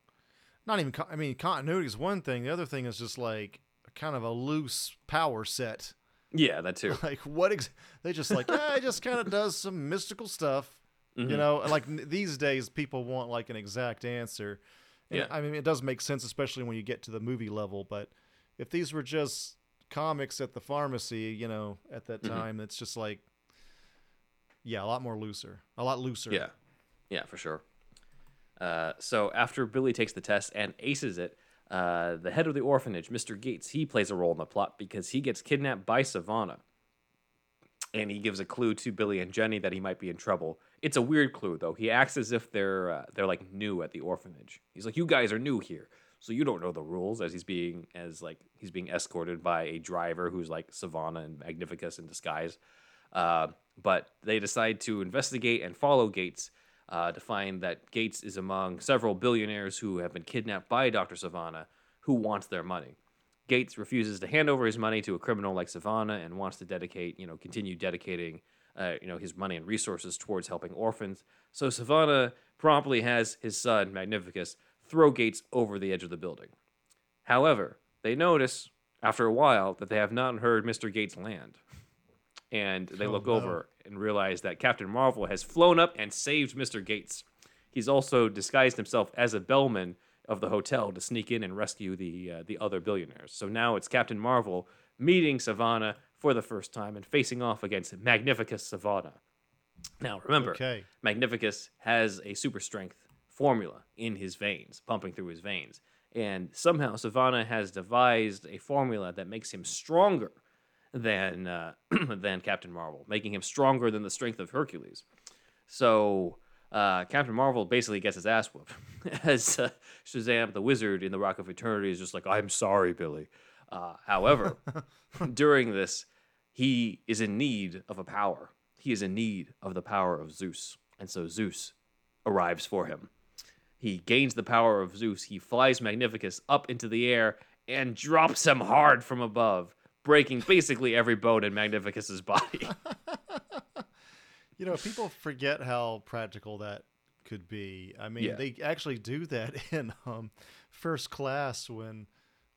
Not even. Con- I mean, continuity is one thing. The other thing is just like kind of a loose power set. Yeah, that too. Like what? Ex- they just like yeah, it just kind of does some mystical stuff, mm-hmm. you know. Like these days, people want like an exact answer. And yeah, I mean, it does make sense, especially when you get to the movie level. But if these were just comics at the pharmacy, you know, at that time, mm-hmm. it's just like, yeah, a lot more looser, a lot looser. Yeah, yeah, for sure. Uh, so after Billy takes the test and aces it. Uh, the head of the orphanage, Mister Gates, he plays a role in the plot because he gets kidnapped by Sivana. And he gives a clue to Billy and Jenny that he might be in trouble. It's a weird clue, though. He acts as if they're uh, they're like new at the orphanage. He's like, "You guys are new here, so you don't know the rules." As he's being as like he's being escorted by a driver who's like Sivana and Magnificus in disguise. Uh, but they decide to investigate and follow Gates. Uh, to find that Gates is among several billionaires who have been kidnapped by Doctor Sivana, who wants their money. Gates refuses to hand over his money to a criminal like Sivana and wants to dedicate, you know, continue dedicating, uh, you know, his money and resources towards helping orphans. So Sivana promptly has his son, Magnificus, throw Gates over the edge of the building. However, they notice after a while that they have not heard Mister Gates land. And they oh, look no. over and realize that Captain Marvel has flown up and saved Mister Gates. He's also disguised himself as a bellman of the hotel to sneak in and rescue the uh, the other billionaires. So now it's Captain Marvel meeting Sivana for the first time and facing off against Magnificus Sivana. Now, remember, okay. Magnificus has a super strength formula in his veins, pumping through his veins. And somehow Sivana has devised a formula that makes him stronger than uh, than Captain Marvel, making him stronger than the strength of Hercules. So uh, Captain Marvel basically gets his ass whooped as uh, Shazam, the wizard in the Rock of Eternity, is just like, "I'm sorry, Billy." Uh, however, during this, he is in need of a power. He is in need of the power of Zeus. And so Zeus arrives for him. He gains the power of Zeus. He flies Magnificus up into the air and drops him hard from above, breaking basically every bone in Magnificus's body. You know, people forget how practical that could be. I mean, yeah. They actually do that in um, First Class when,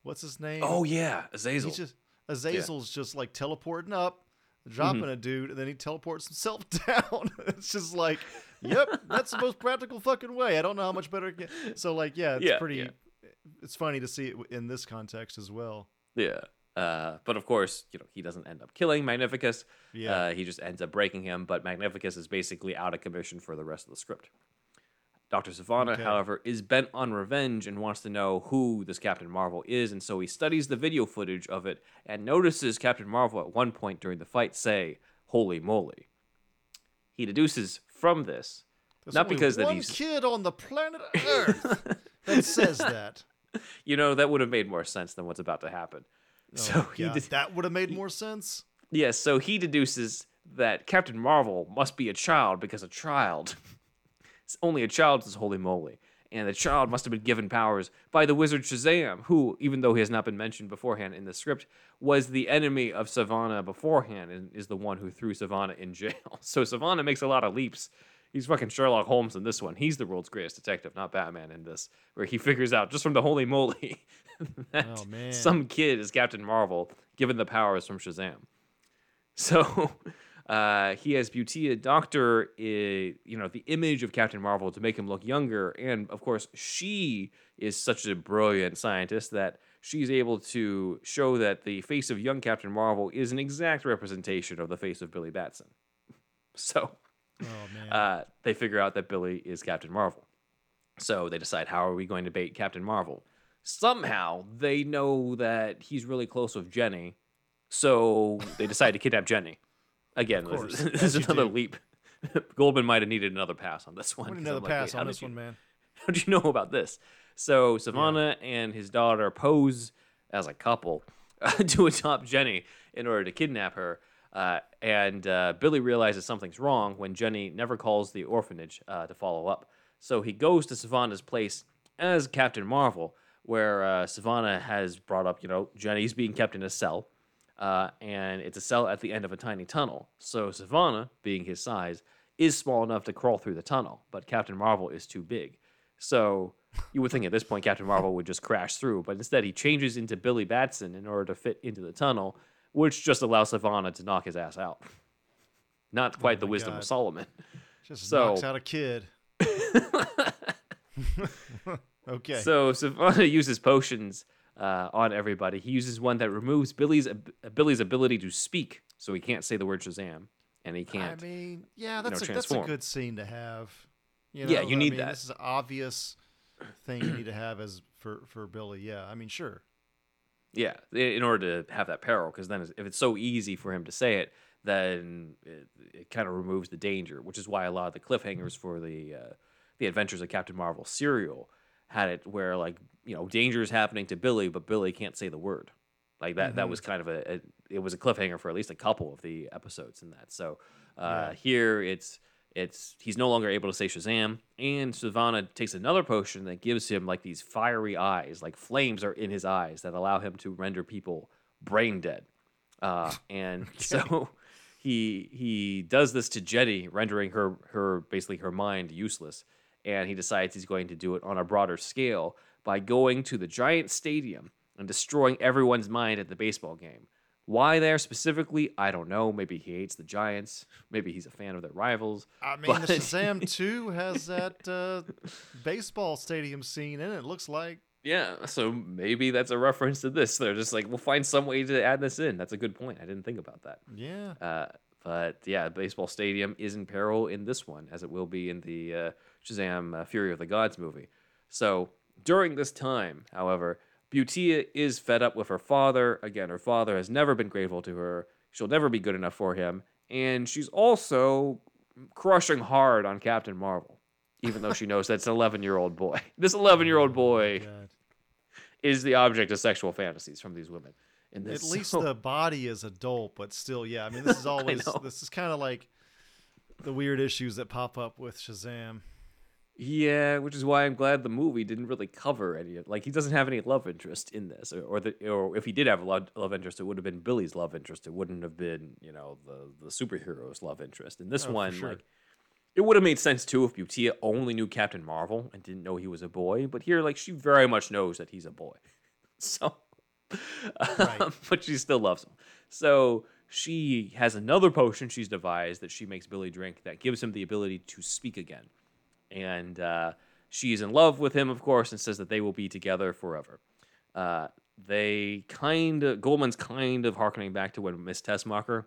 what's his name? Oh, yeah, Azazel. Just, Azazel's yeah. just like teleporting up, dropping mm-hmm. a dude, and then he teleports himself down. It's just like, yep, that's the most practical fucking way. I don't know how much better it can. So, like, yeah, it's yeah, pretty, yeah. it's funny to see it in this context as well. Yeah. Uh, but of course, you know, he doesn't end up killing Magnificus. Yeah. Uh, he just ends up breaking him. But Magnificus is basically out of commission for the rest of the script. Doctor Sivana, okay. however, is bent on revenge and wants to know who this Captain Marvel is. And so he studies the video footage of it and notices Captain Marvel at one point during the fight say, "Holy moly." He deduces from this, There's not because that he's... one kid on the planet Earth that says that. You know, that would have made more sense than what's about to happen. So oh, he de- that would have made he, more sense. Yes, yeah, so he deduces that Captain Marvel must be a child because a child, it's only a child is holy moly, and the child must have been given powers by the wizard Shazam, who, even though he has not been mentioned beforehand in the script, was the enemy of Sivana beforehand and is the one who threw Sivana in jail. So Sivana makes a lot of leaps. He's fucking Sherlock Holmes in this one. He's the world's greatest detective, not Batman in this, where he figures out just from the holy moly that oh, man. some kid is Captain Marvel, given the powers from Shazam. So uh, he has Beautia doctor, uh, you know, the image of Captain Marvel to make him look younger. And, of course, she is such a brilliant scientist that she's able to show that the face of young Captain Marvel is an exact representation of the face of Billy Batson. So... Oh, man. Uh, they figure out that Billy is Captain Marvel. So they decide, how are we going to bait Captain Marvel? Somehow they know that he's really close with Jenny, so they decide to kidnap Jenny. Again, this is another do. leap. Goldman might have needed another pass on this one. Another pass like, on this one, man. How do you know about this? So Savannah yeah. and his daughter pose as a couple to adopt Jenny in order to kidnap her. Uh, and uh, Billy realizes something's wrong when Jenny never calls the orphanage uh, to follow up. So he goes to Savannah's place as Captain Marvel, where uh, Savannah has brought up, you know, Jenny's being kept in a cell. Uh, and it's a cell at the end of a tiny tunnel. So Savannah, being his size, is small enough to crawl through the tunnel, but Captain Marvel is too big. So you would think at this point Captain Marvel would just crash through, but instead he changes into Billy Batson in order to fit into the tunnel, which just allows Savannah to knock his ass out. Not quite oh the wisdom God. of Solomon. Just so, knocks out a kid. Okay. So Savannah uses potions uh, on everybody. He uses one that removes Billy's ab- Billy's ability to speak, so he can't say the word Shazam, and he can't. I mean, yeah, that's, you know, a, that's a good scene to have. You know, yeah, you need I mean, that. This is an obvious thing you need to have as for, for Billy. Yeah, I mean, sure. Yeah, in order to have that peril, because then if it's so easy for him to say it, then it, it kind of removes the danger, which is why a lot of the cliffhangers for the uh, the Adventures of Captain Marvel serial had it where, like, you know, danger is happening to Billy, but Billy can't say the word. Like that, mm-hmm. that was kind of a, a it was a cliffhanger for at least a couple of the episodes in that. So uh, yeah. here it's. It's he's no longer able to say Shazam, and Savannah takes another potion that gives him like these fiery eyes, like flames are in his eyes that allow him to render people brain dead. Uh, and okay. so he he does this to Jenny, rendering her her basically her mind useless. And he decides he's going to do it on a broader scale by going to the giant stadium and destroying everyone's mind at the baseball game. Why there specifically, I don't know. Maybe he hates the Giants. Maybe he's a fan of their rivals. I mean, but... the Shazam two has that uh, baseball stadium scene in it, it looks like. Yeah, so maybe that's a reference to this. They're just like, we'll find some way to add this in. That's a good point. I didn't think about that. Yeah. Uh, but yeah, baseball stadium is in peril in this one, as it will be in the uh, Shazam uh, Fury of the Gods movie. So during this time, however... Beautia is fed up with her father. Again, her father has never been grateful to her. She'll never be good enough for him. And she's also crushing hard on Captain Marvel, even though she knows that's an eleven-year-old boy. This eleven-year-old boy oh is the object of sexual fantasies from these women. In this. At least so, the body is adult, but still, yeah. I mean, this is always, this is kind of like the weird issues that pop up with Shazam. Yeah, which is why I'm glad the movie didn't really cover any. Like, he doesn't have any love interest in this, or or, the, or if he did have a love, love interest, it would have been Billy's love interest. It wouldn't have been, you know, the the superhero's love interest. In this oh, one, sure. like, it would have made sense too if Beautia only knew Captain Marvel and didn't know he was a boy. But here, like, she very much knows that he's a boy, so right. um, but she still loves him. So she has another potion she's devised that she makes Billy drink that gives him the ability to speak again. And uh, she's in love with him, of course, and says that they will be together forever. Uh, they kind of, Goldman's kind of hearkening back to when Miss Tessmacher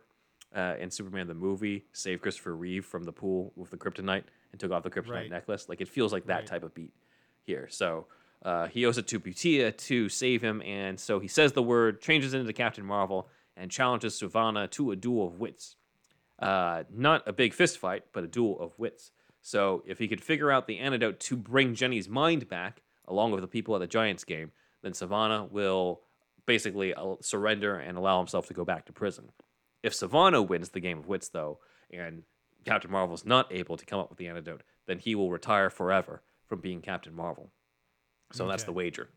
uh, in Superman the movie saved Christopher Reeve from the pool with the kryptonite and took off the kryptonite right. necklace. Like, it feels like that right. type of beat here. So uh, he owes it to Beautia to save him, and so he says the word, changes into Captain Marvel, and challenges Savannah to a duel of wits. Uh, not a big fist fight, but a duel of wits. So if he could figure out the antidote to bring Jenny's mind back, along with the people at the Giants game, then Savannah will basically surrender and allow himself to go back to prison. If Savannah wins the game of wits, though, and Captain Marvel's not able to come up with the antidote, then he will retire forever from being Captain Marvel. So okay. that's the wager.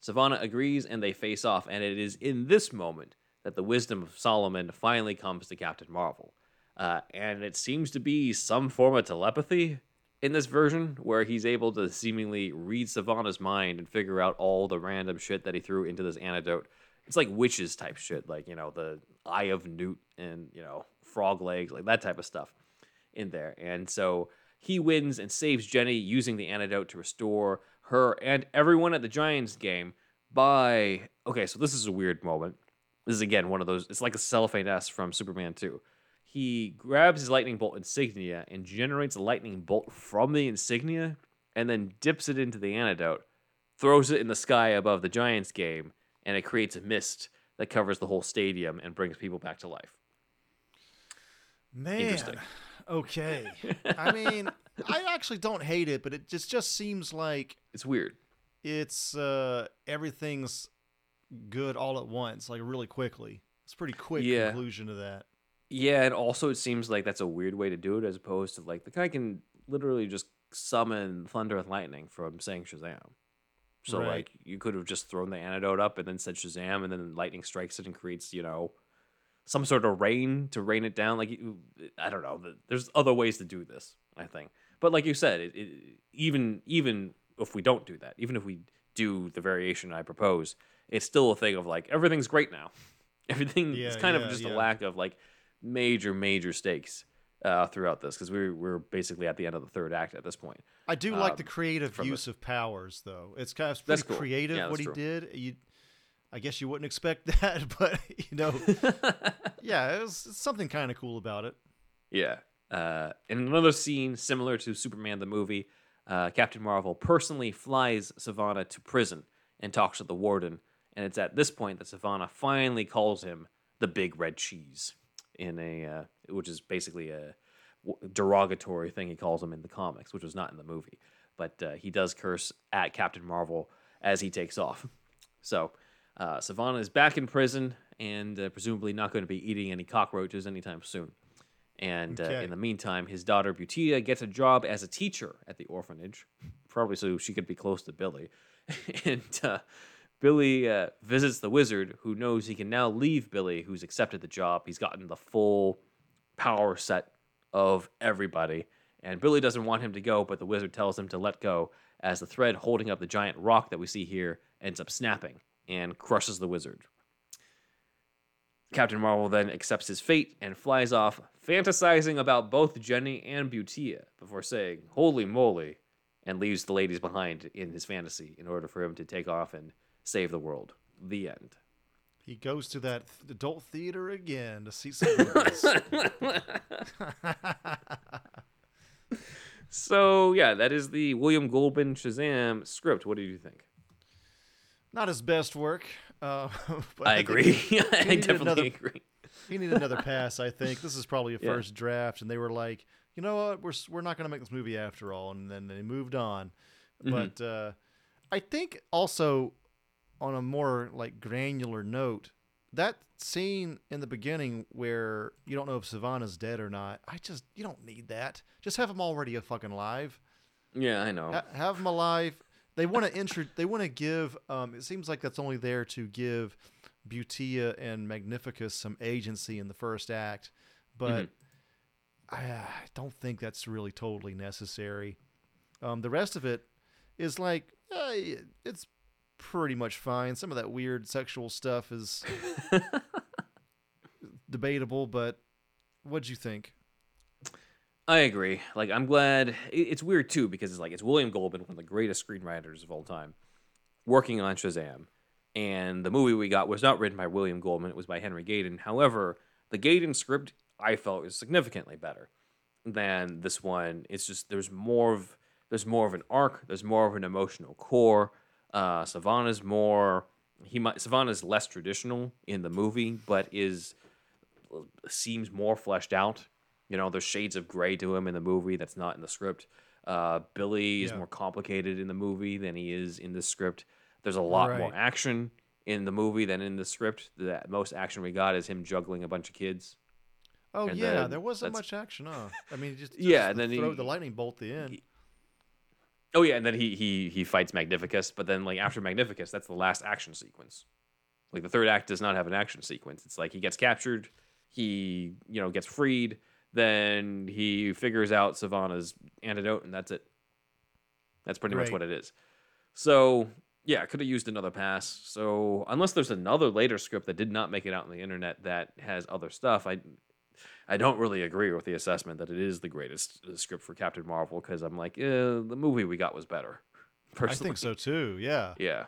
Savannah agrees, and they face off, and it is in this moment that the wisdom of Solomon finally comes to Captain Marvel. Uh, and it seems to be some form of telepathy in this version where he's able to seemingly read Savannah's mind and figure out all the random shit that he threw into this antidote. It's like witches type shit, like, you know, the Eye of Newt and, you know, frog legs, like that type of stuff in there. And so he wins and saves Jenny using the antidote to restore her and everyone at the Giants game by... Okay, so this is a weird moment. This is, again, one of those... It's like a cellophane S from Superman two. He grabs his lightning bolt insignia and generates a lightning bolt from the insignia and then dips it into the antidote, throws it in the sky above the Giants game, and it creates a mist that covers the whole stadium and brings people back to life. Man. Interesting. Okay. I mean, I actually don't hate it, but it just, just seems like... It's weird. it's uh, everything's good all at once, like really quickly. It's a pretty quick yeah. conclusion to that. Yeah, and also it seems like that's a weird way to do it, as opposed to like the guy can literally just summon thunder and lightning from saying Shazam. So right. like you could have just thrown the antidote up and then said Shazam, and then lightning strikes it and creates, you know, some sort of rain to rain it down. Like, I don't know. There's other ways to do this, I think. But like you said, it, it, even even if we don't do that, even if we do the variation I propose, it's still a thing of like everything's great now. Everything yeah, it's kind yeah, of just yeah. a lack of like major major stakes uh, throughout this, because we we're basically at the end of the third act at this point. I do um, like the creative use the, of powers, though. It's kind of pretty cool. creative yeah, what he true. did. You, I guess you wouldn't expect that, but you know, yeah, it was something kind of cool about it. Yeah, uh, in another scene similar to Superman the movie, uh, Captain Marvel personally flies Sivana to prison and talks to the warden. And it's at this point that Sivana finally calls him the Big Red Cheese, in a uh, which is basically a derogatory thing he calls him in the comics, which was not in the movie. But uh, he does curse at Captain Marvel as he takes off. So uh, Sivana is back in prison and uh, presumably not going to be eating any cockroaches anytime soon. And okay. uh, in the meantime, his daughter Beautia gets a job as a teacher at the orphanage, probably so she could be close to Billy. and... Uh, Billy uh, visits the wizard, who knows he can now leave Billy, who's accepted the job. He's gotten the full power set of everybody. And Billy doesn't want him to go, but the wizard tells him to let go, as the thread holding up the giant rock that we see here ends up snapping and crushes the wizard. Captain Marvel then accepts his fate and flies off, fantasizing about both Jenny and Beautia, before saying, holy moly, and leaves the ladies behind in his fantasy in order for him to take off and save the world. The end. He goes to that th- adult theater again to see some movies. So, yeah, that is the William Goldman Shazam script. What do you think? Not his best work. Uh, but I, I agree. He, I he definitely another, agree. He needed another pass, I think. This is probably a yeah. first draft, and they were like, you know what, we're, we're not going to make this movie after all, and then they moved on. Mm-hmm. But uh, I think also... on a more like granular note, that scene in the beginning where you don't know if Savannah's dead or not, I just, you don't need that. Just have him already a fucking alive. Yeah, I know. Ha- have him alive. They want to intro. They want to give. Um, it seems like that's only there to give Beautia and Magnificus some agency in the first act, but mm-hmm. I, I don't think that's really totally necessary. Um, the rest of it is like uh, it's. pretty much fine. Some of that weird sexual stuff is debatable, but what'd you think? I agree. Like, I'm glad. It's weird too, because it's like it's William Goldman, one of the greatest screenwriters of all time, working on Shazam, and the movie we got was not written by William Goldman. It was by Henry Gaiden. However, the Gaiden script I felt is significantly better than this one. It's just there's more of there's more of an arc. There's more of an emotional core. Uh, Savannah's more he might Savannah's less traditional in the movie, but is seems more fleshed out. You know, there's shades of gray to him in the movie that's not in the script. Uh, Billy is yeah. more complicated in the movie than he is in the script. There's a lot right. more action in the movie than in the script. The most action we got is him juggling a bunch of kids. Oh and yeah, there wasn't much action, huh? I mean, just, just yeah, the and then throw he, the lightning bolt at the end. He, Oh yeah, and then he he he fights Magnificus, but then like after Magnificus, that's the last action sequence. Like the third act does not have an action sequence. It's like he gets captured, he you know gets freed, then he figures out Savannah's antidote, and that's it. That's pretty right. much what it is. So yeah, could have used another pass. So unless there's another later script that did not make it out on the internet that has other stuff, I. I don't really agree with the assessment that it is the greatest script for Captain Marvel, because I'm like, eh, the movie we got was better. Personally. I think so too, yeah. Yeah.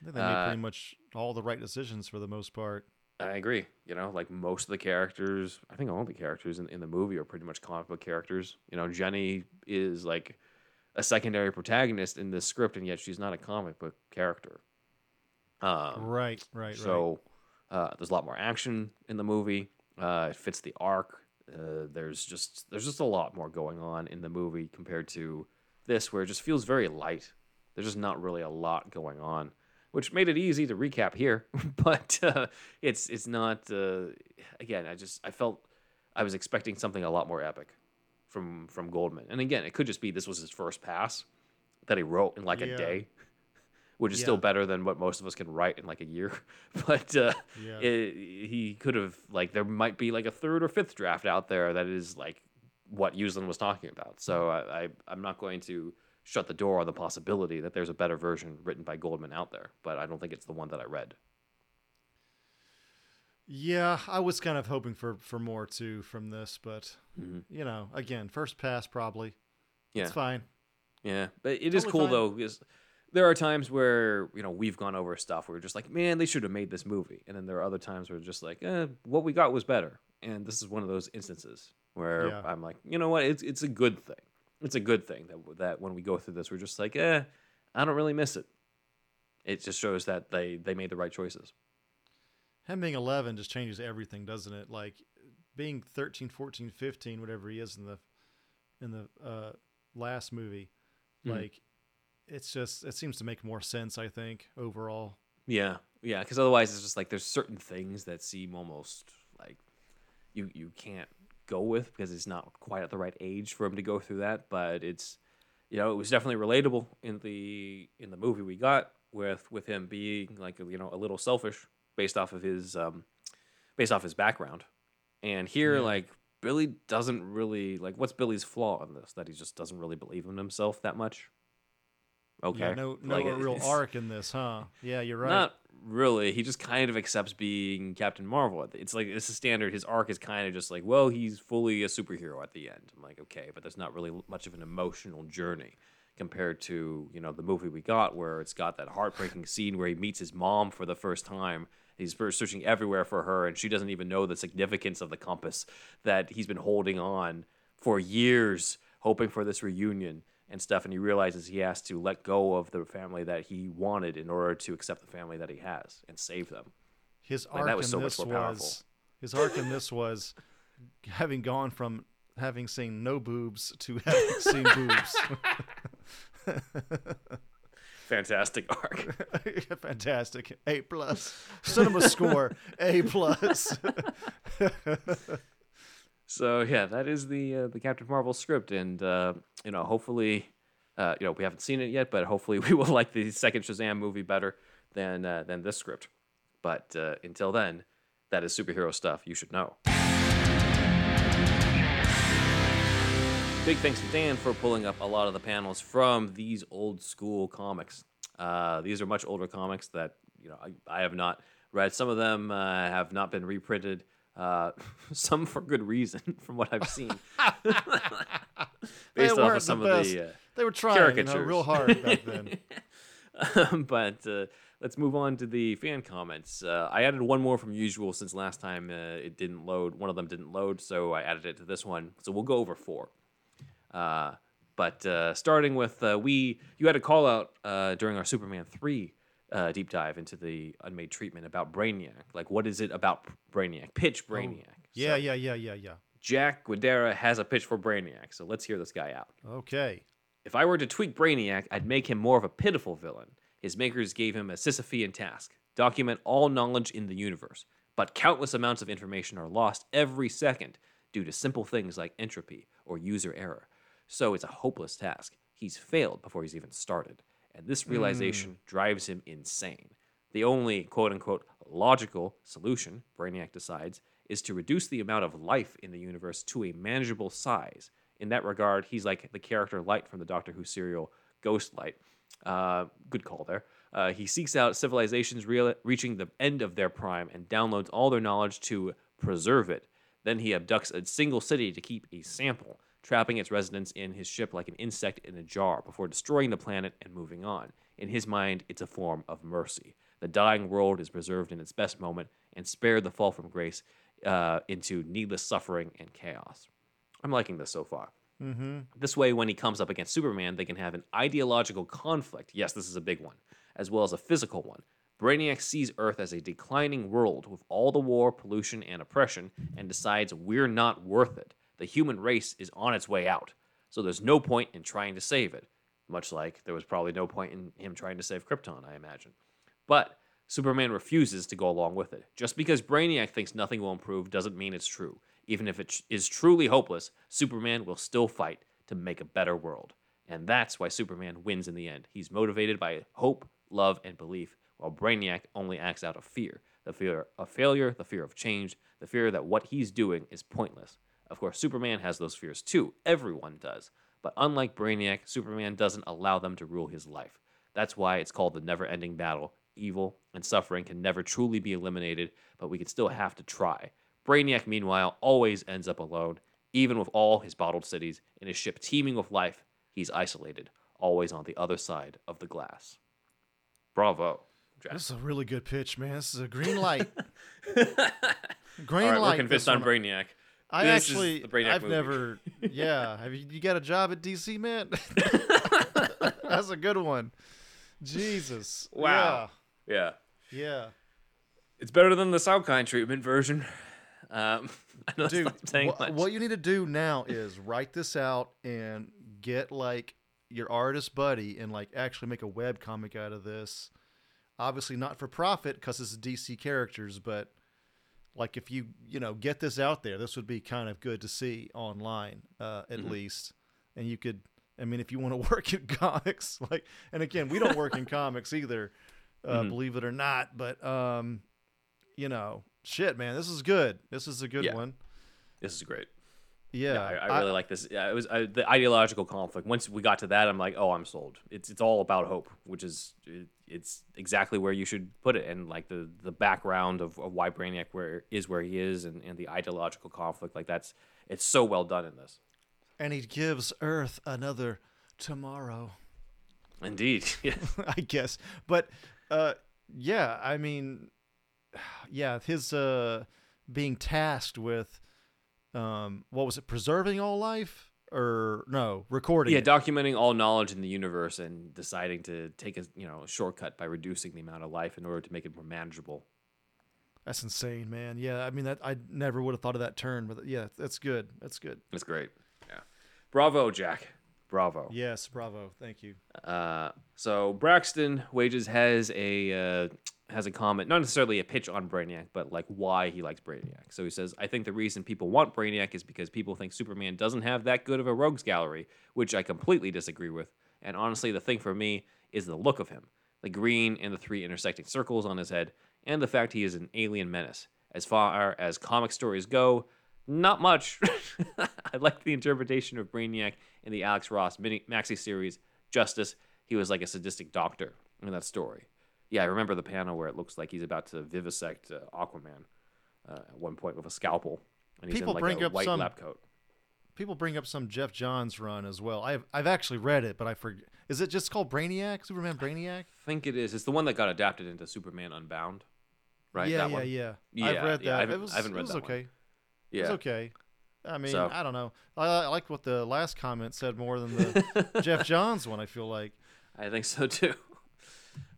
I think they made uh, pretty much all the right decisions for the most part. I agree. You know, like most of the characters, I think all the characters in, in the movie are pretty much comic book characters. You know, Jenny is like a secondary protagonist in this script, and yet she's not a comic book character. Um, right, right, so, right. So uh, there's a lot more action in the movie. Uh, it fits the arc. Uh, there's just there's just a lot more going on in the movie compared to this, where it just feels very light. There's just not really a lot going on, which made it easy to recap here. But uh, it's it's not. Uh, again, I just I felt I was expecting something a lot more epic from from Goldman. And again, it could just be this was his first pass that he wrote in like yeah. a day, which is yeah. still better than what most of us can write in like a year. But uh, yeah. it, he could have, like, there might be like a third or fifth draft out there that is like what Uslan was talking about. So I, I I'm not going to shut the door on the possibility that there's a better version written by Goldman out there, but I don't think it's the one that I read. Yeah, I was kind of hoping for, for more too from this, but mm-hmm. you know, again, first pass probably. Yeah, it's fine. Yeah, but it totally is cool fine. Though, because there are times where, you know, we've gone over stuff where we're just like, man, they should have made this movie, and then there are other times where we're just like, eh, what we got was better, and this is one of those instances where yeah. I'm like, you know what, it's it's a good thing. It's a good thing that that when we go through this, we're just like, eh, I don't really miss it. It just shows that they, they made the right choices. Him being eleven just changes everything, doesn't it? Like being thirteen, fourteen, fifteen, whatever he is in the in the uh, last movie, mm-hmm. like it's just it seems to make more sense, I think, overall. Yeah, yeah, because otherwise it's just like there's certain things that seem almost like you you can't go with because it's not quite at the right age for him to go through that, but it's, you know, it was definitely relatable in the in the movie we got with with him being like, you know, a little selfish based off of his um based off his background. And here yeah. like Billy doesn't really, like, what's Billy's flaw in this? That he just doesn't really believe in himself that much. Okay. Yeah, no no like, real arc in this, huh? Yeah, you're right. Not really. He just kind of accepts being Captain Marvel. It's like, it's a standard. His arc is kind of just like, well, he's fully a superhero at the end. I'm like, okay, but there's not really much of an emotional journey compared to, you know, the movie we got where it's got that heartbreaking scene where he meets his mom for the first time. He's searching everywhere for her, and she doesn't even know the significance of the compass that he's been holding on for years, hoping for this reunion and stuff, and he realizes he has to let go of the family that he wanted in order to accept the family that he has and save them. His arc, like, that was so much more powerful. His arc in this was having gone from having seen no boobs to having seen boobs. Fantastic arc. Fantastic. A plus. Cinema score. A plus. So yeah, that is the uh, the Captain Marvel script, and uh, you know, hopefully, uh, you know, we haven't seen it yet, but hopefully, we will like the second Shazam movie better than uh, than this script. But uh, until then, that is superhero stuff you should know. Big thanks to Dan for pulling up a lot of the panels from these old school comics. Uh, these are much older comics that, you know, I, I have not read. Some of them uh, have not been reprinted. Uh, some for good reason, from what I've seen. Based off of some the of the uh, they were trying caricatures. You know, real hard back then. um, but uh, let's move on to the fan comments. Uh, I added one more from usual since last time uh, it didn't load. One of them didn't load, so I added it to this one. So we'll go over four. Uh, but uh, starting with uh, we, you had a call out uh, during our Superman three. Uh, deep dive into the unmade treatment about Brainiac. Like, what is it about Brainiac? Pitch Brainiac. Oh, yeah, so, yeah, yeah, yeah, yeah. Jack Guadera has a pitch for Brainiac, so let's hear this guy out. Okay. If I were to tweak Brainiac, I'd make him more of a pitiful villain. His makers gave him a Sisyphean task. Document all knowledge in the universe. But countless amounts of information are lost every second due to simple things like entropy or user error. So it's a hopeless task. He's failed before he's even started. And this realization mm. drives him insane. The only, quote-unquote, logical solution, Brainiac decides, is to reduce the amount of life in the universe to a manageable size. In that regard, he's like the character Light from the Doctor Who serial Ghost Light. Uh, good call there. Uh, he seeks out civilizations re- reaching the end of their prime and downloads all their knowledge to preserve it. Then he abducts a single city to keep a sample, trapping its residents in his ship like an insect in a jar before destroying the planet and moving on. In his mind, it's a form of mercy. The dying world is preserved in its best moment and spared the fall from grace uh, into needless suffering and chaos. I'm liking this so far. Mm-hmm. This way, when he comes up against Superman, they can have an ideological conflict. Yes, this is a big one, as well as a physical one. Brainiac sees Earth as a declining world with all the war, pollution, and oppression, and decides we're not worth it. The human race is on its way out, so there's no point in trying to save it. much like there was probably no point in him trying to save Krypton, I imagine. But Superman refuses to go along with it. Just because Brainiac thinks nothing will improve doesn't mean it's true. Even if it is truly hopeless, Superman will still fight to make a better world. And that's why Superman wins in the end. He's motivated by hope, love, and belief, while Brainiac only acts out of fear. The fear of failure, the fear of change, the fear that what he's doing is pointless. Of course, Superman has those fears too. Everyone does. But unlike Brainiac, Superman doesn't allow them to rule his life. That's why it's called the never-ending battle. Evil and suffering can never truly be eliminated, but we can still have to try. Brainiac, meanwhile, always ends up alone. Even with all his bottled cities and his ship teeming with life, he's isolated, always on the other side of the glass. Bravo. Jack. This is a really good pitch, man. This is a green light. green all right, light. We're convinced on Brainiac. I this actually, is the Brainiac I've movie. never, yeah. Have you, you got a job at D C, man? That's a good one. Jesus. Wow. Yeah. Yeah. yeah. It's better than the Salkind treatment version. Um, I know Dude, that's not wh- much. What you need to do now is write this out and get like your artist buddy and like actually make a web comic out of this. Obviously not for profit because it's D C characters, but like if you you know get this out there, this would be kind of good to see online uh, at mm-hmm. least. And you could, I mean, if you want to work in comics, like, and again, we don't work in comics either, uh, mm-hmm. believe it or not. But um, you know. Shit, man, this is good. This is a good yeah. one. This is great. Yeah, yeah I, I really I, like this. Yeah, it was I, the ideological conflict. Once we got to that, I'm like, oh, I'm sold. It's it's all about hope, which is it, it's exactly where you should put it. And like the the background of, of why Brainiac where is where he is, and, and the ideological conflict, like that's it's so well done in this. And he gives Earth another tomorrow. Indeed, I guess. But uh, yeah, I mean. Yeah, his uh, being tasked with, um, what was it, preserving all life? Or, no, recording Yeah, it. documenting all knowledge in the universe and deciding to take a you know a shortcut by reducing the amount of life in order to make it more manageable. That's insane, man. Yeah, I mean, that I never would have thought of that turn, but yeah, that's good. That's good. That's great. Yeah. Bravo, Jack. Bravo. Yes, bravo. Thank you. Uh, so Braxton Wages has a... Uh, has a comment, not necessarily a pitch on Brainiac, but like why he likes Brainiac. So he says, I think the reason people want Brainiac is because people think Superman doesn't have that good of a rogues gallery, which I completely disagree with. And honestly, the thing for me is the look of him, the green and the three intersecting circles on his head, and the fact he is an alien menace. As far as comic stories go, not much. I like the interpretation of Brainiac in the Alex Ross mini- maxi series, Justice. He was like a sadistic doctor in that story. Yeah, I remember the panel where it looks like he's about to vivisect uh, Aquaman uh, at one point with a scalpel, and he's people in like a white some, lab coat. People bring up some Jeff Johns run as well. I've I've actually read it, but I forget. Is it just called Brainiac? Superman Brainiac? I think it is. It's the one that got adapted into Superman Unbound, right? Yeah, that yeah, one? yeah, yeah. I've read that. Yeah, I haven't, it was, I haven't read it was that okay. One. Yeah, it was okay. I mean, so. I don't know. I, I like what the last comment said more than the Jeff Johns one. I feel like. I think so too.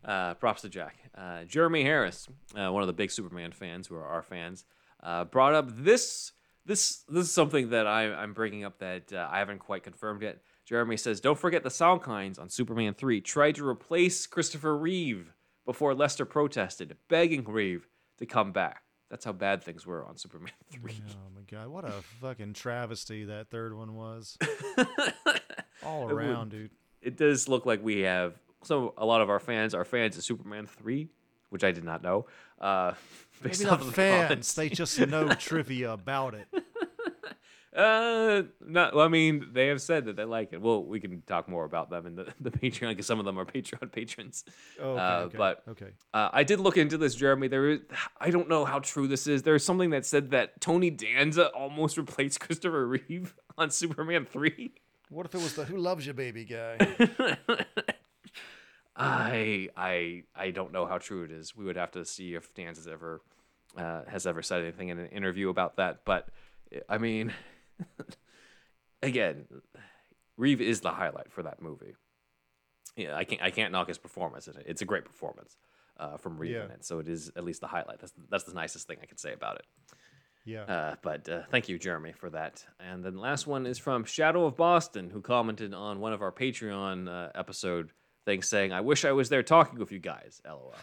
Uh, props to Jack. Uh, Jeremy Harris, uh, one of the big Superman fans who are our fans, uh, brought up this. This this is something that I, I'm bringing up that uh, I haven't quite confirmed yet. Jeremy says, don't forget the Salkinds on Superman three tried to replace Christopher Reeve before Lester protested, begging Reeve to come back. That's how bad things were on Superman three. Oh, my God. What a fucking travesty that third one was. All around, it would, dude. It does look like we have... So a lot of our fans are fans of Superman three, which I did not know. Uh, based Maybe off not the fans; comments. They just know trivia about it. Uh, not. Well, I mean, they have said that they like it. Well, we can talk more about them in the, the Patreon because some of them are Patreon patrons. Oh, okay. Uh, okay but okay. Uh, I did look into this, Jeremy. There is, I don't know how true this is. There's something that said that Tony Danza almost replaced Christopher Reeve on Superman three. What if it was the Who Loves You Baby guy? I I I don't know how true it is. We would have to see if Dan has ever uh, has ever said anything in an interview about that. But I mean, again, Reeve is the highlight for that movie. Yeah, I can't I can't knock his performance in it. It's a great performance uh, from Reeve yeah. in it. So it is at least the highlight. That's that's the nicest thing I can say about it. Yeah. Uh, but uh, thank you, Jeremy, for that. And then the last one is from Shadow of Boston, who commented on one of our Patreon uh, episode things, saying, "I wish I was there talking with you guys, lol."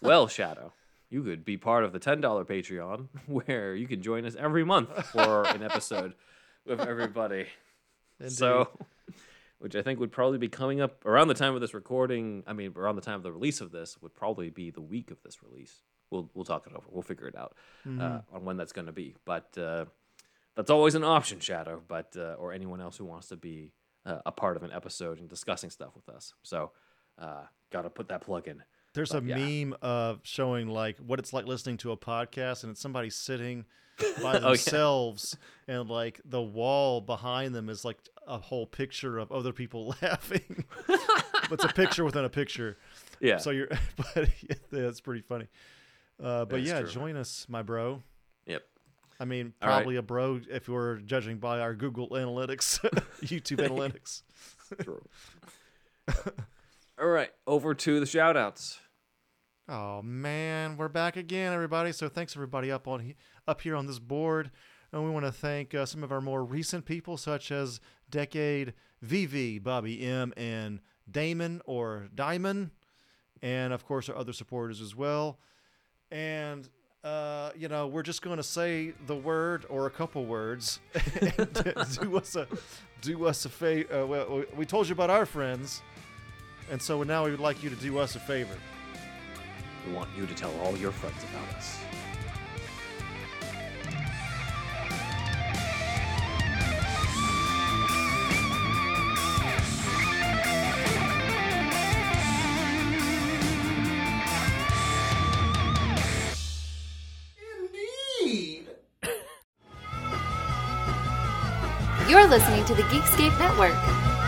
Well, Shadow, you could be part of the ten dollars Patreon, where you can join us every month for an episode with everybody. Indeed. So, which I think would probably be coming up around the time of this recording. I mean, around the time of the release of this would probably be the week of this release. We'll we'll talk it over. We'll figure it out mm-hmm. uh, on when that's going to be. But uh, that's always an option, Shadow, but uh, or anyone else who wants to be uh, a part of an episode and discussing stuff with us. So uh, got to put that plug in. There's but, a yeah. meme of showing like what it's like listening to a podcast, and it's somebody sitting by themselves, oh, yeah. and like the wall behind them is like a whole picture of other people laughing. It's a picture within a picture. Yeah. So you're, but yeah, that's pretty funny. Uh, but that's yeah, true. Join us, my bro. Yep. I mean, probably right. a bro if you were judging by our Google Analytics, YouTube Analytics. True. All right, over to the shout-outs. Oh, man, we're back again, everybody. So thanks, everybody, up on he- up here on this board. And we want to thank uh, some of our more recent people, such as Decade, V V, Bobby M, and Damon or Diamond. And, of course, our other supporters as well. And, uh, you know, we're just going to say the word or a couple words. do us a, do us a favor. Uh, well, we told you about our friends. And so now we would like you to do us a favor. We want you to tell all your friends about us. Indeed! You're listening to the Geekscape Network.